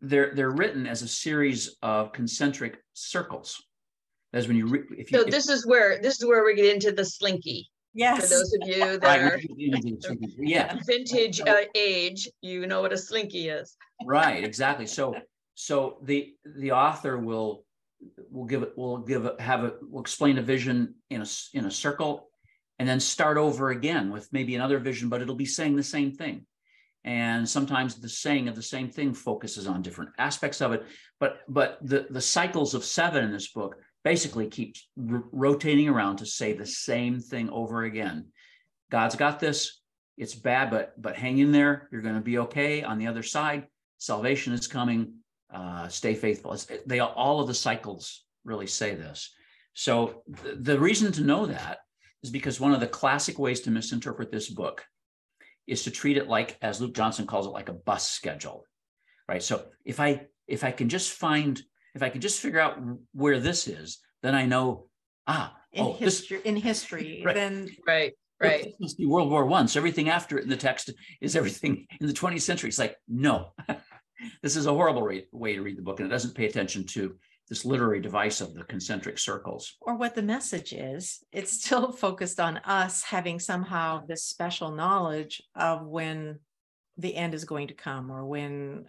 They're written as a series of concentric circles. As when you, this is where we get into the slinky. Yes. For those of you that are vintage age, you know what a slinky is. Right. Exactly. So the author will explain a vision in a circle, and then start over again with maybe another vision, but it'll be saying the same thing. And sometimes the saying of the same thing focuses on different aspects of it. But the cycles of 7 in this book basically keep rotating around to say the same thing over again. God's got this. It's bad, but hang in there. You're going to be okay. On the other side, salvation is coming. Stay faithful. All of the cycles really say this. So the reason to know that is because one of the classic ways to misinterpret this book is to treat it like, as Luke Johnson calls it, like a bus schedule, right? So if I can just figure out where this is, then I know, in history, right, then right. This must be World War I. So everything after it in the text is everything in the 20th century. It's like, no, this is a horrible way to read the book, and it doesn't pay attention to this literary device of the concentric circles. Or what the message is. It's still focused on us having somehow this special knowledge of when the end is going to come, or when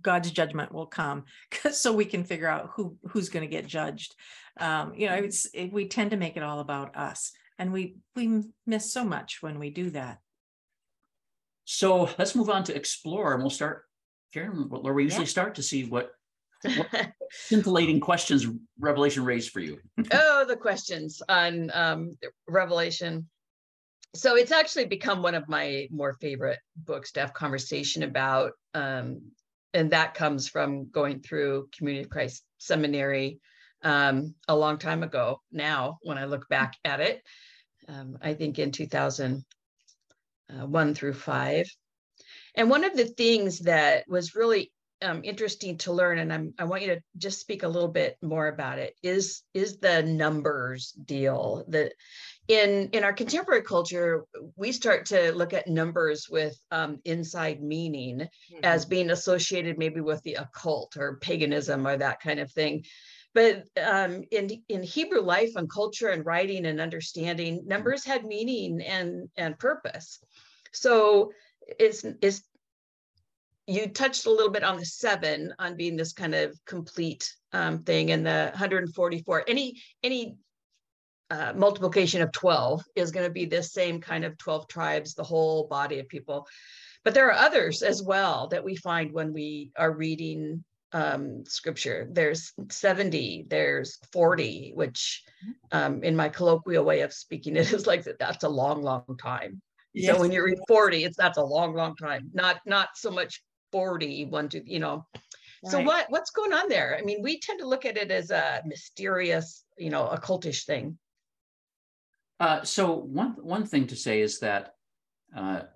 God's judgment will come, so we can figure out who's going to get judged. We tend to make it all about us, and we miss so much when we do that. So let's move on to explore, and we'll start, Karen, where we usually start to see what scintillating questions Revelation raised for you. Oh, the questions on Revelation. So it's actually become one of my more favorite books to have conversation about. And that comes from going through Community of Christ Seminary a long time ago. Now, when I look back at it, I think in 2001 through 5. And one of the things that was really interesting to learn, and I want you to just speak a little bit more about it, is the numbers deal. That in our contemporary culture, we start to look at numbers with inside meaning, mm-hmm. as being associated maybe with the occult or paganism or that kind of thing. But in Hebrew life and culture and writing and understanding, numbers had meaning and purpose. So it's you touched a little bit on the 7, on being this kind of complete thing, and the 144. Any multiplication of 12 is going to be this same kind of 12 tribes, the whole body of people. But there are others as well that we find when we are reading scripture. There's 70, there's 40, which in my colloquial way of speaking, it is like that's a long, long time. Yes. So when you read 40, that's a long, long time. Not so much 40, one, two, you know. Right. So what's going on there? I mean, we tend to look at it as a mysterious, you know, occultish thing. So one thing to say is that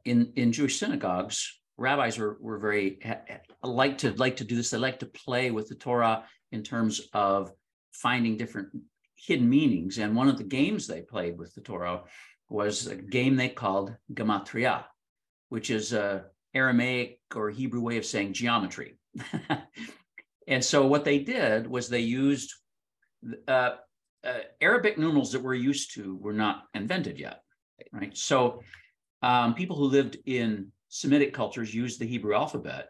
in Jewish synagogues, rabbis were very like to do this. They like to play with the Torah in terms of finding different hidden meanings. And one of the games they played with the Torah was a game they called gematria, which is a Aramaic or Hebrew way of saying geometry. And so what they did was they used Arabic numerals that we're used to were not invented yet, right? So people who lived in Semitic cultures used the Hebrew alphabet,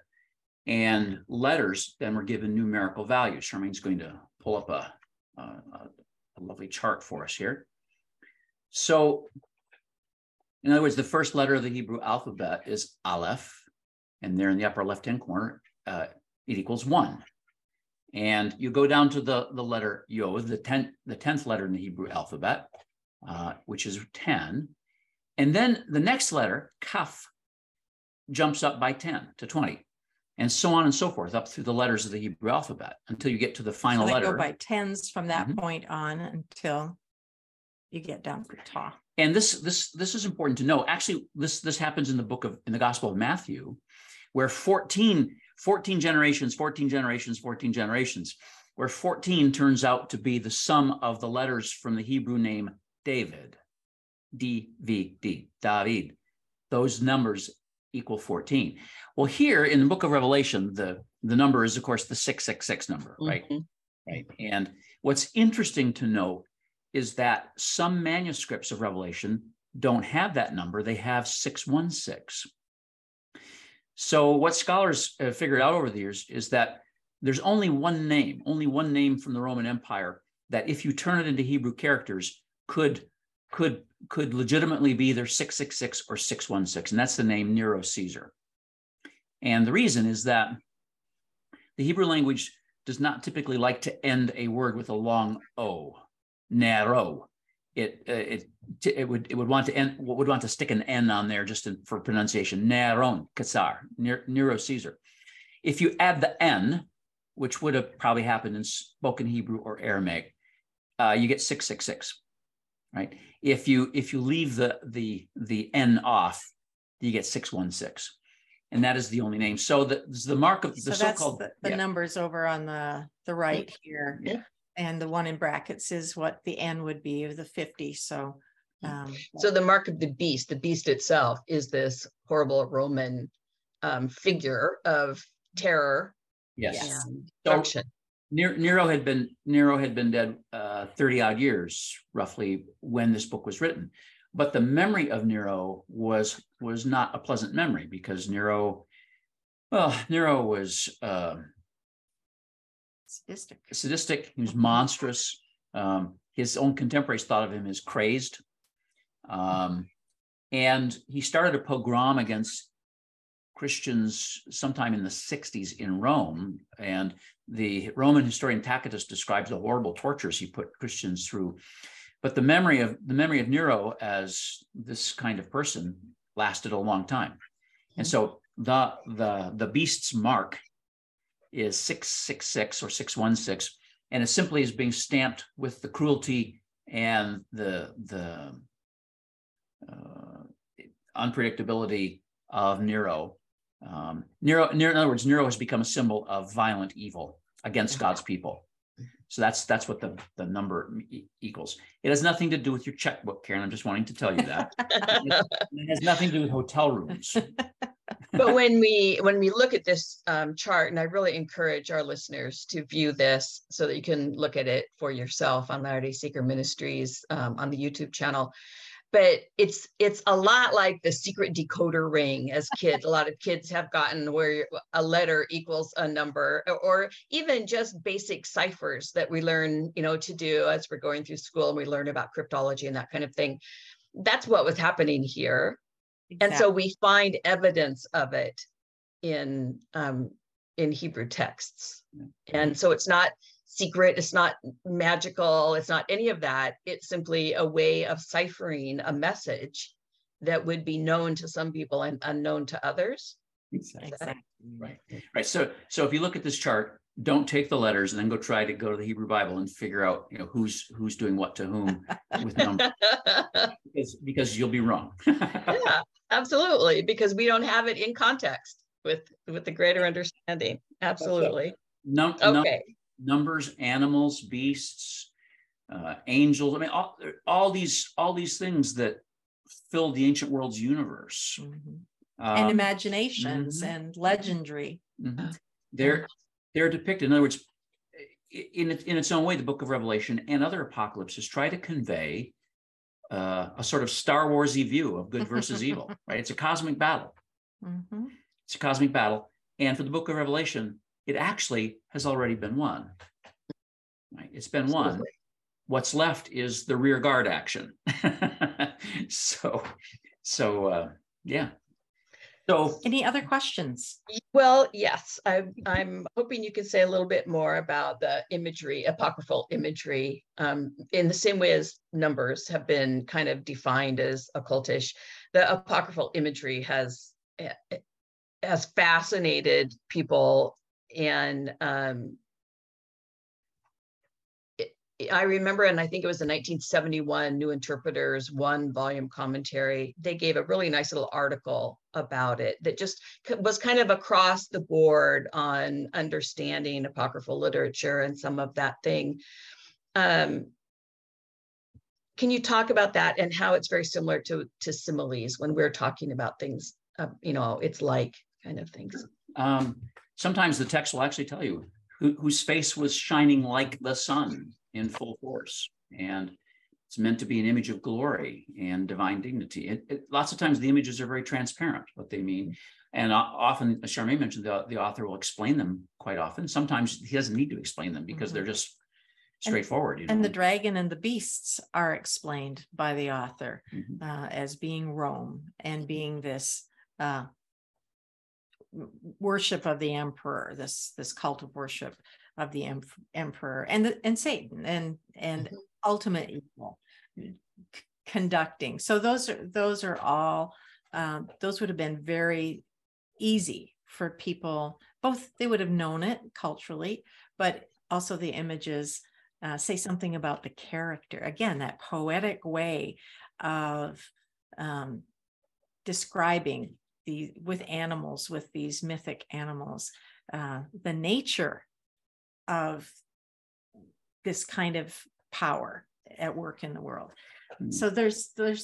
and letters then were given numerical values. Charmaine's going to pull up a lovely chart for us here. So, in other words, the first letter of the Hebrew alphabet is Aleph, and there in the upper left-hand corner, it equals 1. And you go down to the letter Yod, the 10th letter in the Hebrew alphabet, which is 10. And then the next letter, Kaf, jumps up by 10 to 20, and so on and so forth, up through the letters of the Hebrew alphabet until you get to the final letter. Go by tens from that point on until you get down to Ta. And this is important to know. Actually, this happens in the Gospel of Matthew, where 14 generations, where 14 turns out to be the sum of the letters from the Hebrew name David, D-V-D, David. Those numbers equal 14. Well, here in the Book of Revelation, the number is, of course, the 666 number, right? Mm-hmm. Right. And what's interesting to note is that some manuscripts of Revelation don't have that number. They have 616. So what scholars figured out over the years is that there's only one name from the Roman Empire that, if you turn it into Hebrew characters, could legitimately be either 666 or 616, and that's the name Nero Caesar. And the reason is that the Hebrew language does not typically like to end a word with a long O, Nero. It would want to stick an N on there just for pronunciation. Neron Caesar, Nero Caesar. If you add the N, which would have probably happened in spoken Hebrew or Aramaic, you get 666, right? If you leave the N off, you get 616, and that is the only name. So the mark of the so-called the numbers over on the right here. Yeah. And the one in brackets is what the N would be of the 50. So so the mark of the beast itself is this horrible Roman figure of terror. Yes. So Nero had been dead 30 odd years roughly when this book was written. But the memory of Nero was not a pleasant memory, because Nero was sadistic. He was monstrous. His own contemporaries thought of him as crazed. And he started a pogrom against Christians sometime in the 60s in Rome. And the Roman historian Tacitus describes the horrible tortures he put Christians through. But the memory of Nero as this kind of person lasted a long time. And so the beast's mark is 666 or 616, and it simply is being stamped with the cruelty and the unpredictability of Nero. Nero, in other words, Nero has become a symbol of violent evil against God's people. So that's what the number equals. It has nothing to do with your checkbook, Karen. I'm just wanting to tell you that. It has nothing to do with hotel rooms. But when we look at this chart, and I really encourage our listeners to view this so that you can look at it for yourself on Latter-day Seeker Ministries on the YouTube channel. But it's a lot like the secret decoder ring as kids. A lot of kids have gotten where a letter equals a number, or even just basic ciphers that we learn, you know, to do as we're going through school, and we learn about cryptology and that kind of thing. That's what was happening here. Exactly. And so we find evidence of it in Hebrew texts. Mm-hmm. And so it's not secret, it's not magical, it's not any of that. It's simply a way of ciphering a message that would be known to some people and unknown to others. Exactly. Right. So if you look at this chart, don't take the letters and then go to the Hebrew Bible and figure out, you know, who's doing what to whom with numbers, because you'll be wrong. Yeah, absolutely. Because we don't have it in context with the greater understanding. Absolutely. Numbers, animals, beasts, angels. I mean, all these things that filled the ancient world's universe. Mm-hmm. And imaginations, mm-hmm. and legendary. Mm-hmm. They're depicted. In other words, in its own way, the Book of Revelation and other apocalypses try to convey a sort of Star Wars-y view of good versus evil, right? It's a cosmic battle. Mm-hmm. It's a cosmic battle. And for the Book of Revelation, it actually has already been won, right? It's been won. What's left is the rear guard action. Yeah. So, any other questions? Well, yes, I'm hoping you can say a little bit more about the imagery, apocryphal imagery, in the same way as numbers have been kind of defined as occultish. The apocryphal imagery has fascinated people, and I remember, and I think it was the 1971 New Interpreter's one-volume commentary, they gave a really nice little article about it that just was kind of across the board on understanding apocryphal literature and some of that thing. Can you talk about that and how it's very similar to similes when we're talking about things, you know, it's like kind of things? Sometimes the text will actually tell you whose face was shining like the sun in full force, and it's meant to be an image of glory and divine dignity. Lots of times the images are very transparent, what they mean, and often, as Charmaine mentioned, the author will explain them quite often. Sometimes he doesn't need to explain them because they're just straightforward. The dragon and the beasts are explained by the author as being Rome and being this worship of the emperor, this cult of worship of the emperor, and Satan and ultimate evil conducting. So those are all, those would have been very easy for people. Both they would have known it culturally, but also the images say something about the character. Again, that poetic way of describing with these mythic animals, the nature of this kind of power at work in the world. Mm-hmm. So there's those.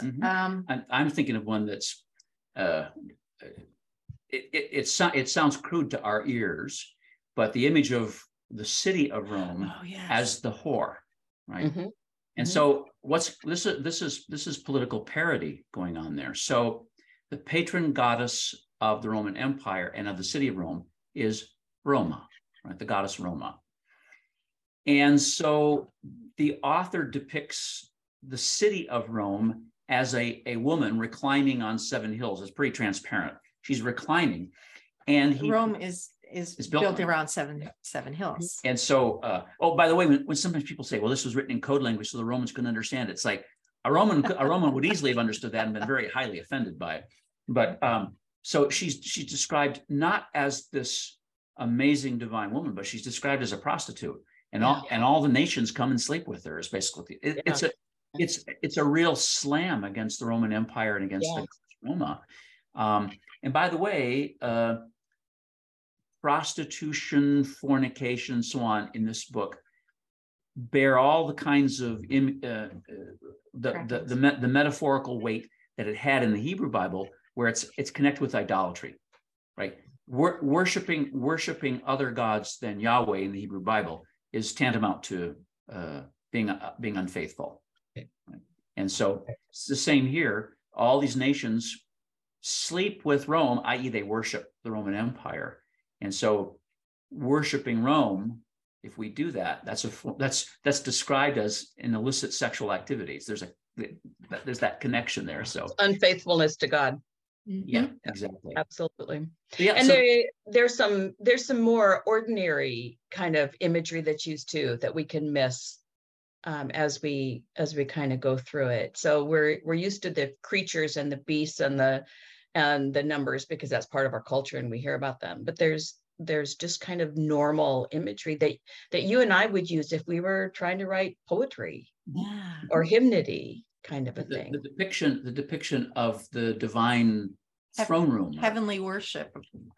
Mm-hmm. I'm thinking of one that's, it sounds crude to our ears, but the image of the city of Rome as the whore, right? Mm-hmm. And so this is political parody going on there. So the patron goddess of the Roman Empire and of the city of Rome is Roma, right? The goddess Roma. And so the author depicts the city of Rome as a woman reclining on seven hills. It's pretty transparent. She's reclining. And Rome is built around seven hills. And so, by the way, when sometimes people say, well, this was written in code language so the Romans couldn't understand it. It's like, a Roman would easily have understood that and been very highly offended by it. But so she's described not as this amazing divine woman, but she's described as a prostitute, and all the nations come and sleep with her. Is basically it's a real slam against the Roman Empire and against the Roma. And by the way, prostitution, fornication, so on in this book bear all the kinds of the metaphorical weight that it had in the Hebrew Bible, where it's connected with idolatry, right? Worshipping other gods than Yahweh in the Hebrew Bible is tantamount to being unfaithful. Right? And so it's the same here. All these nations sleep with Rome, i.e. they worship the Roman Empire. And so worshiping Rome, if we do that, that's described as an illicit sexual activities. There's that connection there. So unfaithfulness to God. Yeah, exactly. Absolutely. Yeah, and so, there's some more ordinary kind of imagery that's used too that we can miss as we kind of go through it. So we're used to the creatures and the beasts and the numbers because that's part of our culture and we hear about them. But there's just kind of normal imagery that you and I would use if we were trying to write poetry, yeah, or hymnody, kind of a thing. The depiction of the divine throne room, heavenly worship.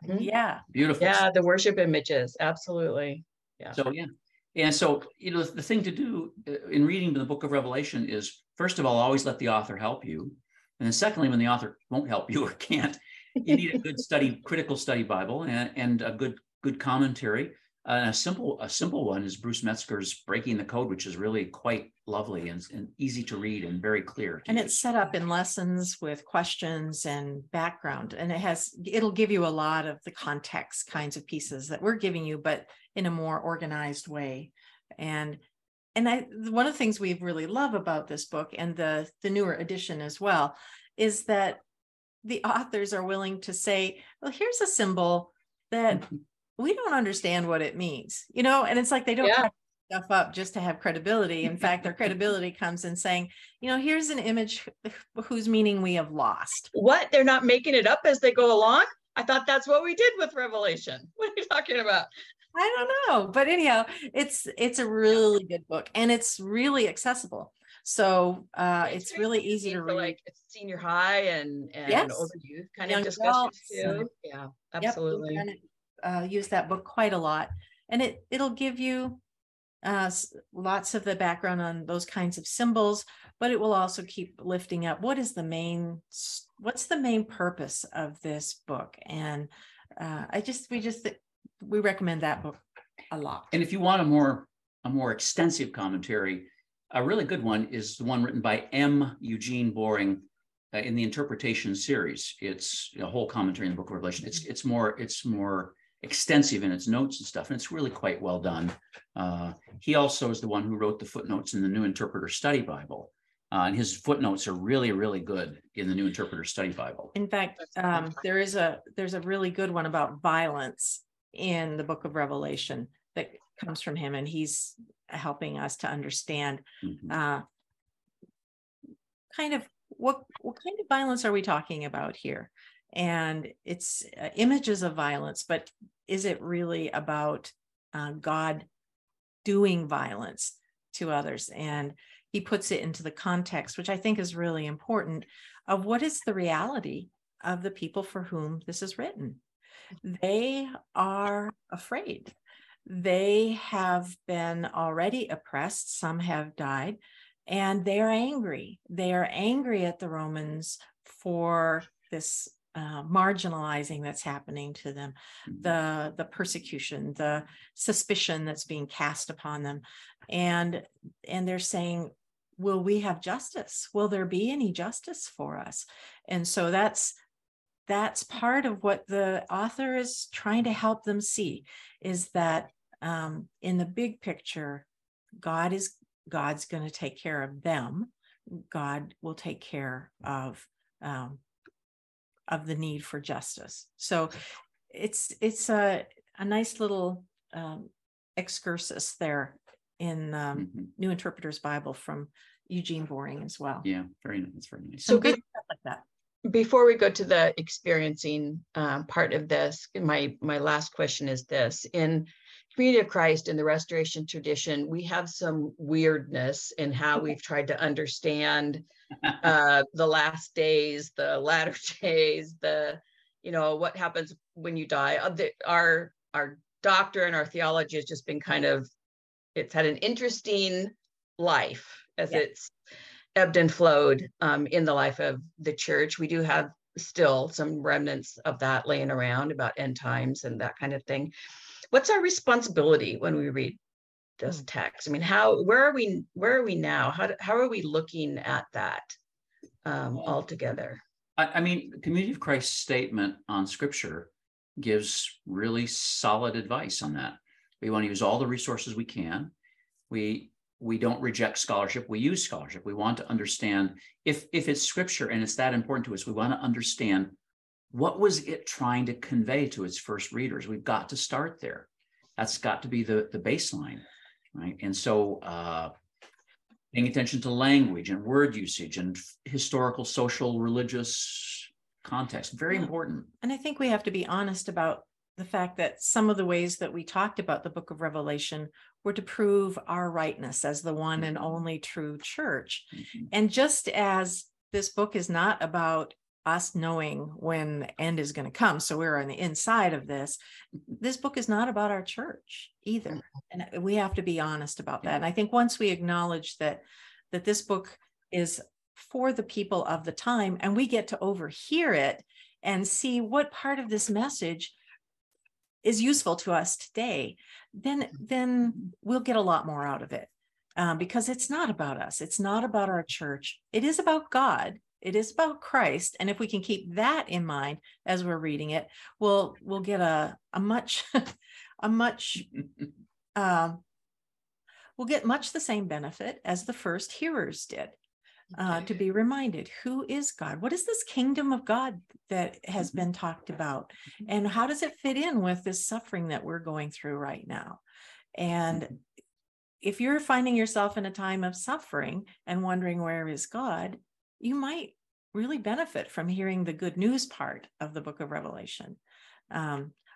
Mm-hmm. Yeah, beautiful. Yeah, the worship images, absolutely. Yeah. So yeah, and so the thing to do in reading the Book of Revelation is, first of all, always let the author help you, and then secondly, when the author won't help you or can't, you need a good critical study Bible and a good commentary. A simple one is Bruce Metzger's Breaking the Code, which is really quite lovely and easy to read and very clear. And it's set up in lessons with questions and background. And it'll give you a lot of the context kinds of pieces that we're giving you, but in a more organized way. And one of the things we really love about this book and the newer edition as well is that the authors are willing to say, well, here's a symbol that we don't understand what it means, and it's like they don't cut stuff up just to have credibility. In fact, their credibility comes in saying, here's an image whose meaning we have lost. What? They're not making it up as they go along? I thought that's what we did with Revelation. What are you talking about? I don't know. But anyhow, it's a really good book and it's really accessible. So it's really easy to read. Like senior high and older youth kind of discussions too. Yeah, absolutely. Yep. Use that book quite a lot, and it'll give you lots of the background on those kinds of symbols, but it will also keep lifting up what's the main purpose of this book, and we recommend that book a lot. And if you want a more extensive commentary, a really good one is the one written by M. Eugene Boring in the Interpretation series. It's a whole commentary in the Book of Revelation. It's more extensive in its notes and stuff, and it's really quite well done. He also is the one who wrote the footnotes in the New Interpreter Study Bible, and his footnotes are really, really good in the New Interpreter Study Bible. In fact, there's a really good one about violence in the Book of Revelation that comes from him, and he's helping us to understand kind of what kind of violence are we talking about here, and it's images of violence, but is it really about God doing violence to others? And he puts it into the context, which I think is really important, of what is the reality of the people for whom this is written. They are afraid. They have been already oppressed. Some have died, and they are angry. They are angry at the Romans for this marginalizing that's happening to them, the persecution, the suspicion that's being cast upon them. And they're saying, will we have justice? Will there be any justice for us? And so that's part of what the author is trying to help them see, is that in the big picture, God's going to take care of them. God will take care of the need for justice. So it's a nice little excursus there in New Interpreter's Bible from Eugene Boring as well. Yeah, very nice. Very nice. So good stuff like that. Before we go to the experiencing part of this, my last question is this. In Community of Christ, in the Restoration tradition, we have some weirdness in how we've tried to understand the last days, the latter days, what happens when you die. Our doctrine, our theology has just been it's had an interesting life as it's ebbed and flowed in the life of the church. We do have still some remnants of that laying around about end times and that kind of thing. What's our responsibility when we read this text? I mean, where are we now? How are we looking at that altogether? I mean, Community of Christ's statement on Scripture gives really solid advice on that. We want to use all the resources we can. We don't reject scholarship. We use scholarship. We want to understand, if it's Scripture and it's that important to us, we want to understand what was it trying to convey to its first readers. We've got to start there. That's got to be the baseline, right? And so paying attention to language and word usage and historical, social, religious context, very important. And I think we have to be honest about the fact that some of the ways that we talked about the Book of Revelation were to prove our rightness as the one and only true church. Mm-hmm. And just as this book is not about us knowing when the end is going to come, so we're on the inside of this, this book is not about our church either. And we have to be honest about that. And I think once we acknowledge that this book is for the people of the time, and we get to overhear it and see what part of this message is useful to us today, then we'll get a lot more out of it, because it's not about us. It's not about our church. It is about God. It is about Christ. And if we can keep that in mind as we're reading it, we'll get much the same benefit as the first hearers did. To be reminded, who is God? What is this kingdom of God that has been talked about? And how does it fit in with this suffering that we're going through right now? And if you're finding yourself in a time of suffering and wondering where is God, you might really benefit from hearing the good news part of the Book of Revelation.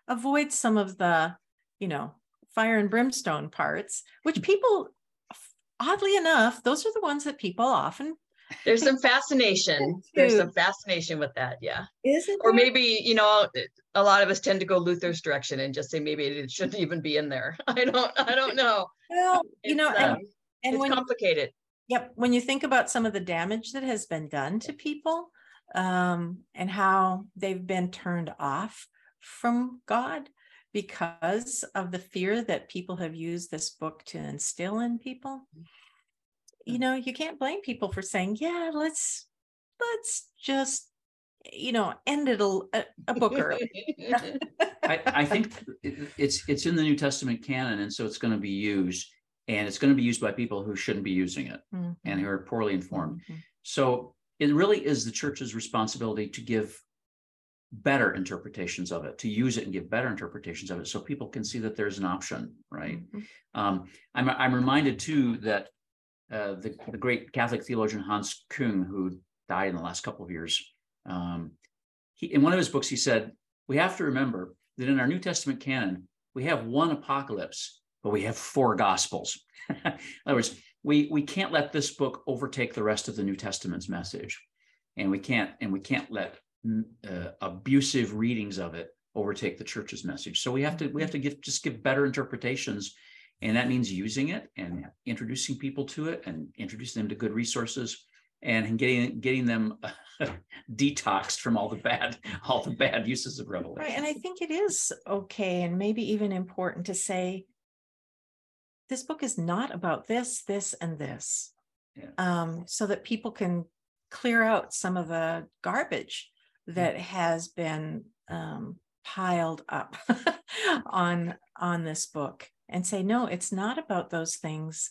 Avoid some of the, fire and brimstone parts, which people, oddly enough, those are the ones that people often. There's some fascination. There's some fascination with that, yeah. Isn't or there? Maybe, a lot of us tend to go Luther's direction and just say maybe it shouldn't even be in there. I don't know. Well, and it's complicated. Yep. When you think about some of the damage that has been done to people, and how they've been turned off from God because of the fear that people have used this book to instill in people, you can't blame people for saying, yeah, let's just, end it a book early. I think it's in the New Testament canon, and so it's going to be used, and it's going to be used by people who shouldn't be using it, mm-hmm. and who are poorly informed. Mm-hmm. So it really is the church's responsibility to give better interpretations of it, to use it and give better interpretations of it, so people can see that there's an option, right? Mm-hmm. I'm reminded too that the great Catholic theologian Hans Küng, who died in the last couple of years, in one of his books he said, we have to remember that in our New Testament canon, we have one apocalypse, but we have four gospels. In other words, we can't let this book overtake the rest of the New Testament's message, and we can't let abusive readings of it overtake the church's message. So we have to give better interpretations, and that means using it and introducing people to it and introducing them to good resources and getting them detoxed from all the bad uses of Revelation. Right, and I think it is okay and maybe even important to say this book is not about this, this, and this, so that people can clear out some of the garbage that has been piled up on this book, and say, no, it's not about those things.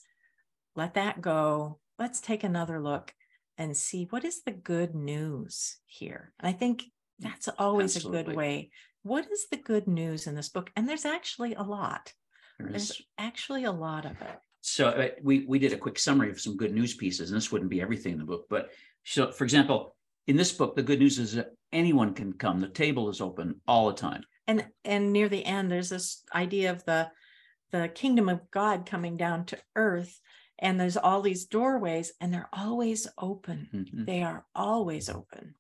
Let that go. Let's take another look and see what is the good news here. And I think that's always a good way. What is the good news in this book? And there's actually a lot. There's actually a lot of it. So we did a quick summary of some good news pieces, and this wouldn't be everything in the book. But so, for example, in this book, the good news is that anyone can come. The table is open all the time. And near the end, there's this idea of the kingdom of God coming down to earth. And there's all these doorways, and they're always open. Mm-hmm. They are always open.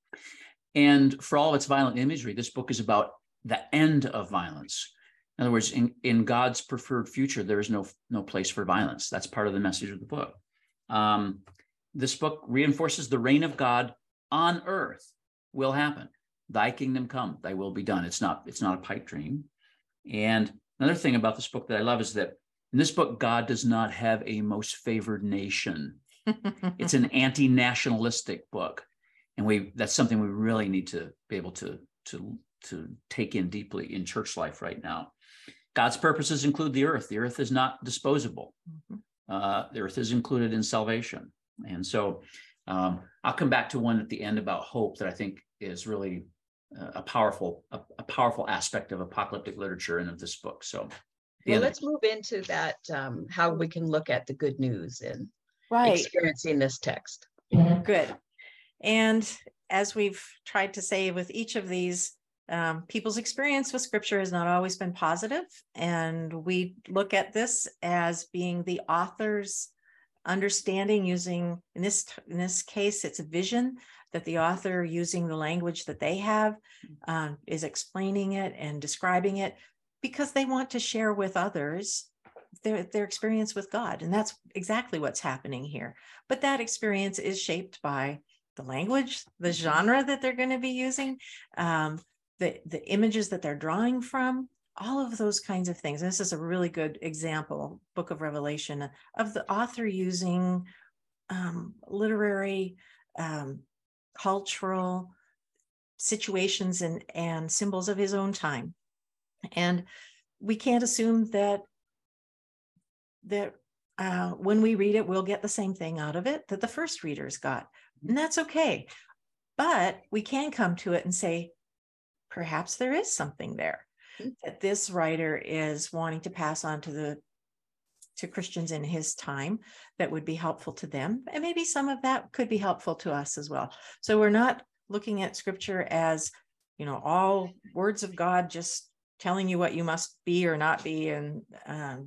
And for all of its violent imagery, this book is about the end of violence. In other words, in God's preferred future, there is no place for violence. That's part of the message of the book. This book reinforces the reign of God on earth will happen. Thy kingdom come, thy will be done. It's not a pipe dream. And another thing about this book that I love is that in this book, God does not have a most favored nation. It's an anti-nationalistic book. And that's something we really need to be able to take in deeply in church life right now. God's purposes include the earth. The earth is not disposable. Mm-hmm. The earth is included in salvation. And so I'll come back to one at the end about hope that I think is really a powerful aspect of apocalyptic literature and of this book. So well, let's move into that, how we can look at the good news in experiencing this text. Mm-hmm. Good. And as we've tried to say with each of these, people's experience with scripture has not always been positive. And we look at this as being the author's understanding using, in this case, it's a vision that the author using the language that they have is explaining it and describing it because they want to share with others their experience with God. And that's exactly what's happening here. But that experience is shaped by the language, the genre that they're going to be using, the images that they're drawing from, all of those kinds of things. And this is a really good example, Book of Revelation, of the author using literary, cultural situations and symbols of his own time. And we can't assume that when we read it, we'll get the same thing out of it that the first readers got. And that's okay. But we can come to it and say, perhaps there is something there that this writer is wanting to pass on to Christians in his time that would be helpful to them. And maybe some of that could be helpful to us as well. So we're not looking at scripture as, all words of God, just telling you what you must be or not be and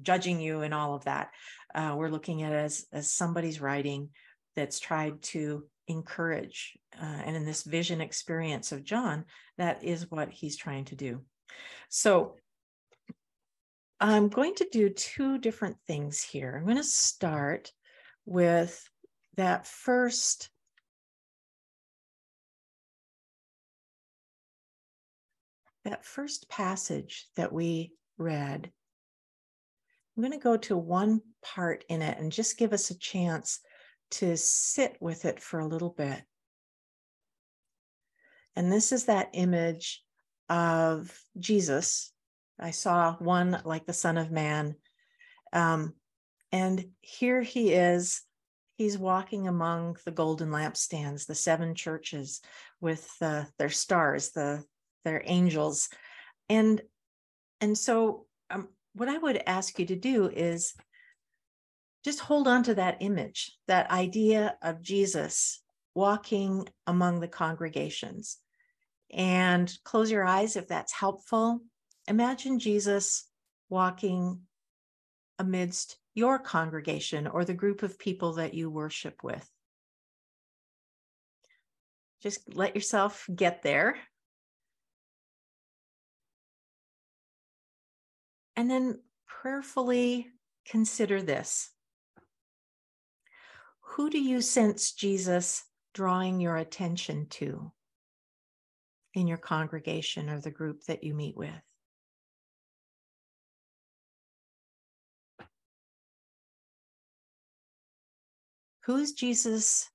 judging you and all of that. We're looking at it as somebody's writing that's tried to encourage. And in this vision experience of John, that is what he's trying to do. So I'm going to do two different things here. I'm going to start with that first passage that we read. I'm going to go to one part in it and just give us a chance to sit with it for a little bit. And this is that image of Jesus. I saw one like the Son of Man. And here he is. He's walking among the golden lampstands, the seven churches with their stars, their angels. And so what I would ask you to do is just hold on to that image, that idea of Jesus walking among the congregations, and close your eyes if that's helpful. Imagine Jesus walking amidst your congregation or the group of people that you worship with. Just let yourself get there. And then prayerfully consider this. Who do you sense Jesus drawing your attention to in your congregation or the group that you meet with? Who is Jesus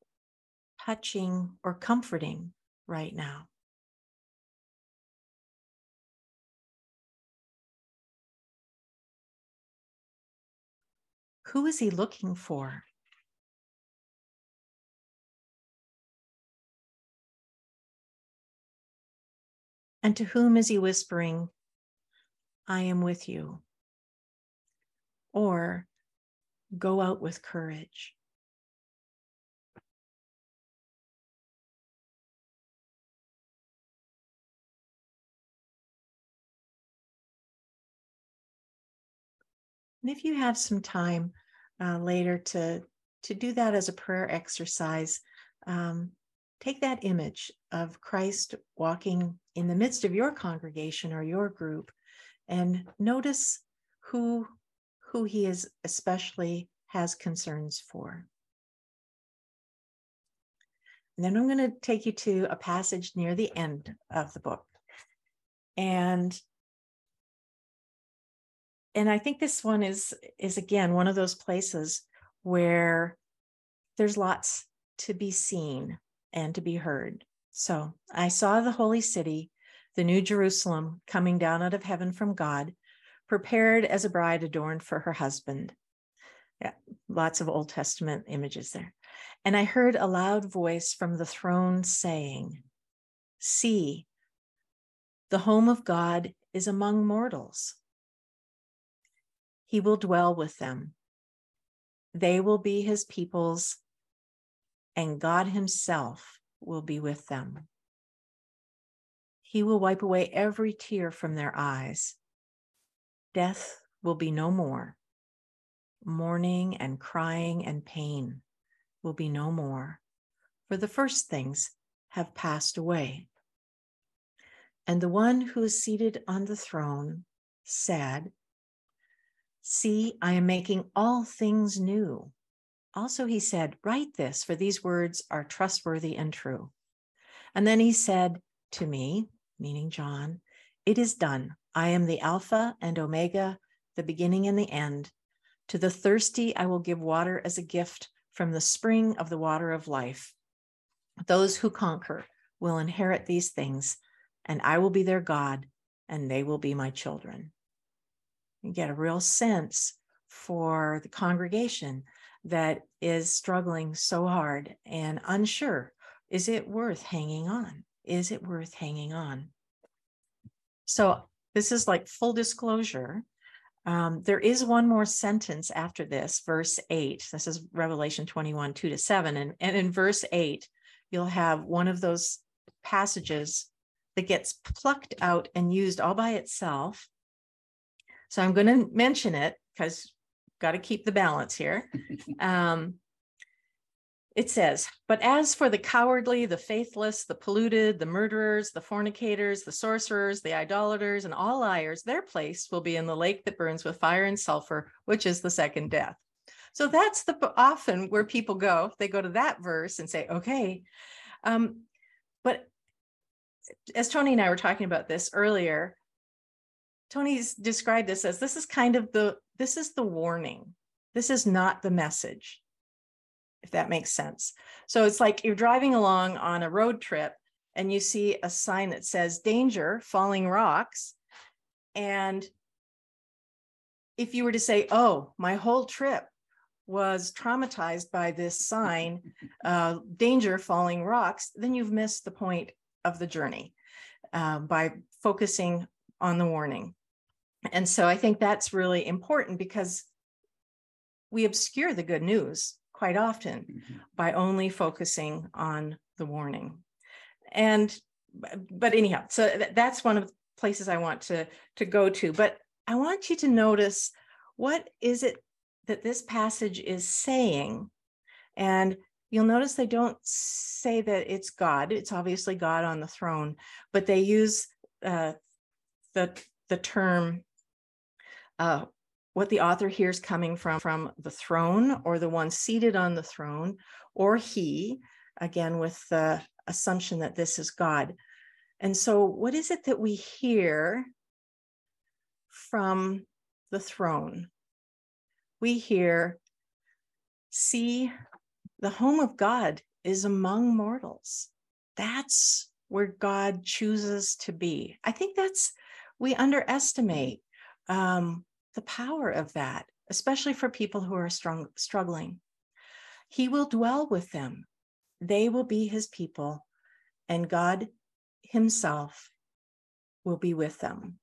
touching or comforting right now? Who is he looking for? And to whom is he whispering, I am with you? Or go out with courage. And if you have some time later to do that as a prayer exercise, take that image of Christ walking in the midst of your congregation or your group and notice who he is especially has concerns for. And then I'm going to take you to a passage near the end of the book. And I think this one is again, one of those places where there's lots to be seen and to be heard. So I saw the holy city, the new Jerusalem, coming down out of heaven from God, prepared as a bride adorned for her husband. Yeah, lots of Old Testament images there. And I heard a loud voice from the throne saying, "See, the home of God is among mortals. He will dwell with them. They will be his peoples, and God himself will be with them. He will wipe away every tear from their eyes. Death will be no more. Mourning and crying and pain will be no more, for the first things have passed away." And the one who is seated on the throne said, "See, I am making all things new." Also, he said, "Write this, for these words are trustworthy and true." And then he said to me, meaning John, "It is done. I am the Alpha and Omega, the beginning and the end. To the thirsty, I will give water as a gift from the spring of the water of life. Those who conquer will inherit these things, and I will be their God, and they will be my children." You get a real sense for the congregation that is struggling so hard and unsure. Is it worth hanging on? Is it worth hanging on? So this is like full disclosure. There is one more sentence after this, verse 8. This is Revelation 21, 2-7. And in verse 8, you'll have one of those passages that gets plucked out and used all by itself. So I'm going to mention it because got to keep the balance here. It says, "But as for the cowardly, the faithless, the polluted, the murderers, the fornicators, the sorcerers, the idolaters, and all liars, their place will be in the lake that burns with fire and sulfur, which is the second death." So that's often where people go. They go to that verse and say, okay. But as Tony and I were talking about this earlier, Tony's described this as, this is kind of this is the warning. This is not the message, if that makes sense. So it's like you're driving along on a road trip and you see a sign that says, "Danger, falling rocks." And if you were to say, "Oh, my whole trip was traumatized by this sign, danger, falling rocks," then you've missed the point of the journey by focusing on the warning. And so I think that's really important, because we obscure the good news quite often by only focusing on the warning. But anyhow, so that's one of the places I want to go to. But I want you to notice, what is it that this passage is saying? And you'll notice they don't say that it's God. It's obviously God on the throne, but they use the term, what the author hears coming from the throne, or the one seated on the throne, or he, again, with the assumption that this is God. And so what is it that we hear from the throne? We hear, "See, the home of God is among mortals." That's where God chooses to be. I think we underestimate the power of that, especially for people who are struggling. "He will dwell with them. They will be his people, and God himself will be with them."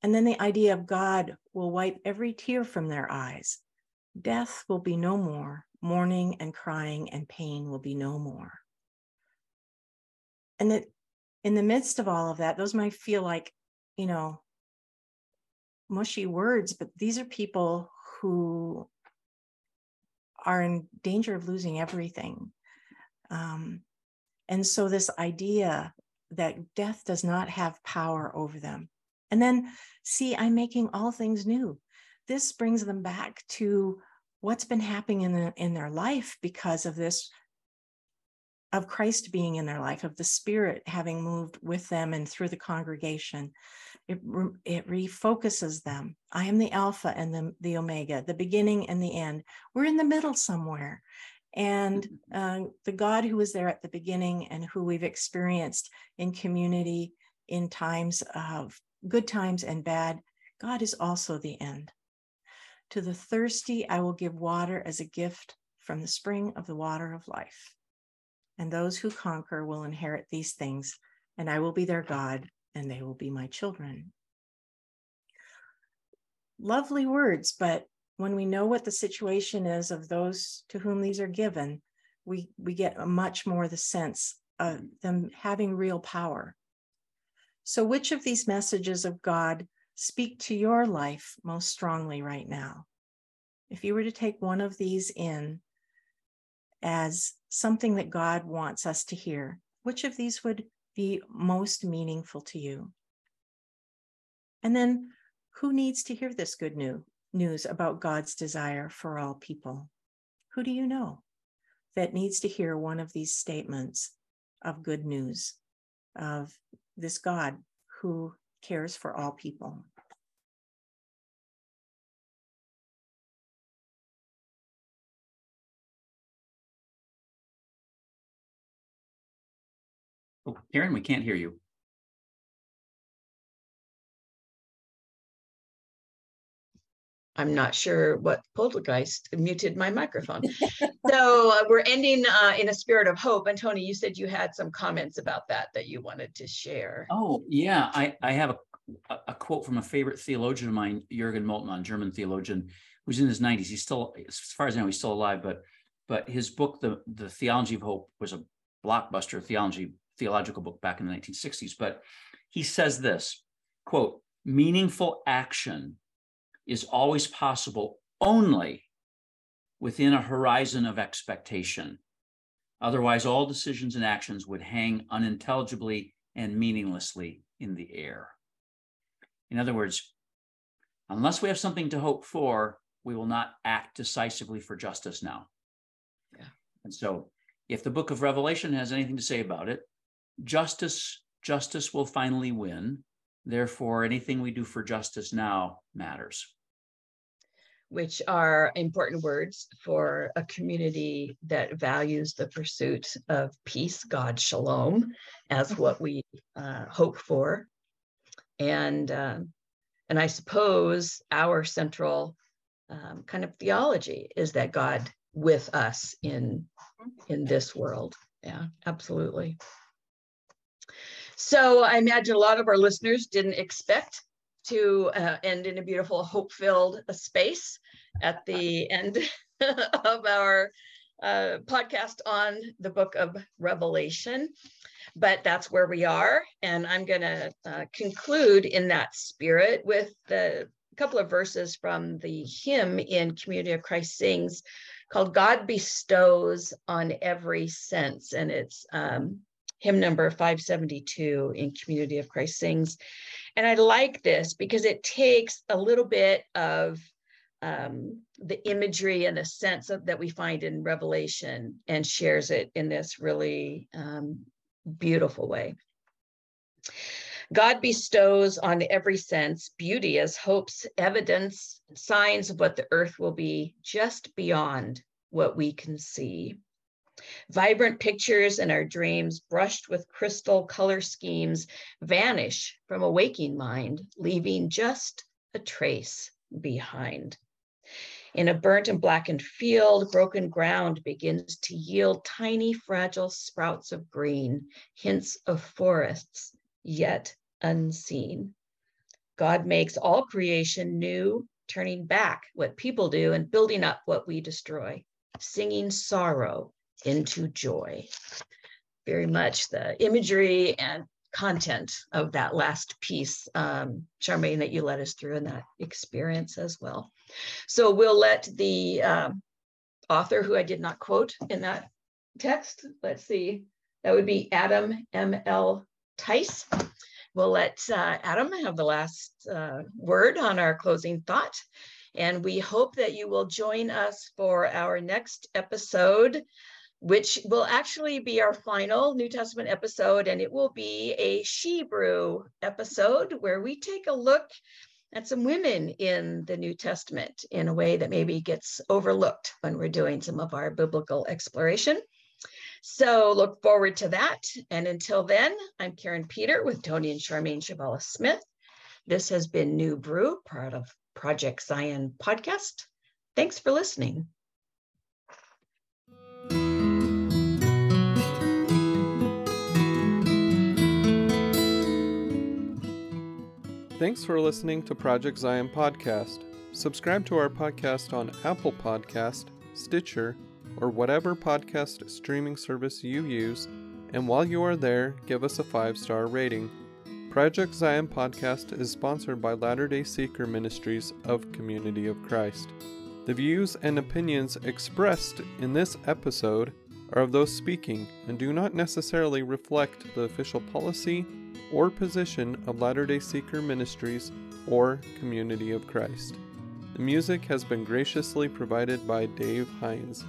And then the idea of God will wipe every tear from their eyes. Death will be no more. Mourning and crying and pain will be no more. And that in the midst of all of that, those might feel like, mushy words, but these are people who are in danger of losing everything. And so this idea that death does not have power over them. And then, "See, I'm making all things new." This brings them back to what's been happening in their life because of this of Christ being in their life, of the Spirit having moved with them and through the congregation. It refocuses them. I am the Alpha and the Omega, the beginning and the end. We're in the middle somewhere. And the God who was there at the beginning and who we've experienced in community in times of good times and bad, God is also the end. To the thirsty, I will give water as a gift from the spring of the water of life. And those who conquer will inherit these things, and I will be their God, and they will be my children. Lovely words, but when we know what the situation is of those to whom these are given, we get a much more the sense of them having real power. So which of these messages of God speak to your life most strongly right now? If you were to take one of these in as something that God wants us to hear, which of these would be most meaningful to you? And then who needs to hear this good news about God's desire for all people? Who do you know that needs to hear one of these statements of good news of this God who cares for all people? Oh, Karen, we can't hear you. I'm not sure what poltergeist muted my microphone. So we're ending in a spirit of hope. And Tony, you said you had some comments about that you wanted to share. Oh, yeah. I have a quote from a favorite theologian of mine, Jürgen Moltmann, German theologian, who's in his 90s. He's still, as far as I know, he's still alive. But his book, The Theology of Hope, was a blockbuster theological book back in the 1960s. But he says this, quote, "Meaningful action is always possible only within a horizon of expectation. Otherwise, all decisions and actions would hang unintelligibly and meaninglessly in the air." In other words, unless we have something to hope for, we will not act decisively for justice now. Yeah. And so if the book of Revelation has anything to say about it, justice will finally win. Therefore, anything we do for justice now matters. Which are important words for a community that values the pursuit of peace, God, shalom, as what we hope for. And I suppose our central kind of theology is that God with us in this world. Yeah, absolutely. So I imagine a lot of our listeners didn't expect to end in a beautiful, hope-filled space at the end of our podcast on the Book of Revelation, but that's where we are. And I'm going to conclude in that spirit with a couple of verses from the hymn in Community of Christ Sings called "God Bestows on Every Sense," and it's hymn number 572 in Community of Christ Sings. And I like this because it takes a little bit of the imagery and the sense of, that we find in Revelation and shares it in this really beautiful way. God bestows on every sense beauty as hopes, evidence, signs of what the earth will be just beyond what we can see. Vibrant pictures in our dreams, brushed with crystal color schemes, vanish from a waking mind, leaving just a trace behind. In a burnt and blackened field, broken ground begins to yield tiny, fragile sprouts of green, hints of forests yet unseen. God makes all creation new, turning back what people do and building up what we destroy, singing sorrow into joy. Very much the imagery and content of that last piece, Charmaine, that you led us through in that experience as well. So we'll let the author, who I did not quote in that text, let's see, that would be Adam M. L. Tice. We'll let Adam have the last word on our closing thought. And we hope that you will join us for our next episode, which will actually be our final New Testament episode, and it will be a She Brew episode where we take a look at some women in the New Testament in a way that maybe gets overlooked when we're doing some of our biblical exploration. So look forward to that. And until then, I'm Karen Peter with Tony and Charmaine Chvala-Smith. This has been New Brew, part of Project Zion podcast. Thanks for listening. Thanks for listening to Project Zion Podcast. Subscribe to our podcast on Apple Podcast, Stitcher, or whatever podcast streaming service you use, and while you are there, give us a 5-star rating. Project Zion Podcast is sponsored by Latter-day Seeker Ministries of Community of Christ. The views and opinions expressed in this episode are of those speaking and do not necessarily reflect the official policy or position of Latter-day Seeker Ministries or Community of Christ. The music has been graciously provided by Dave Hines.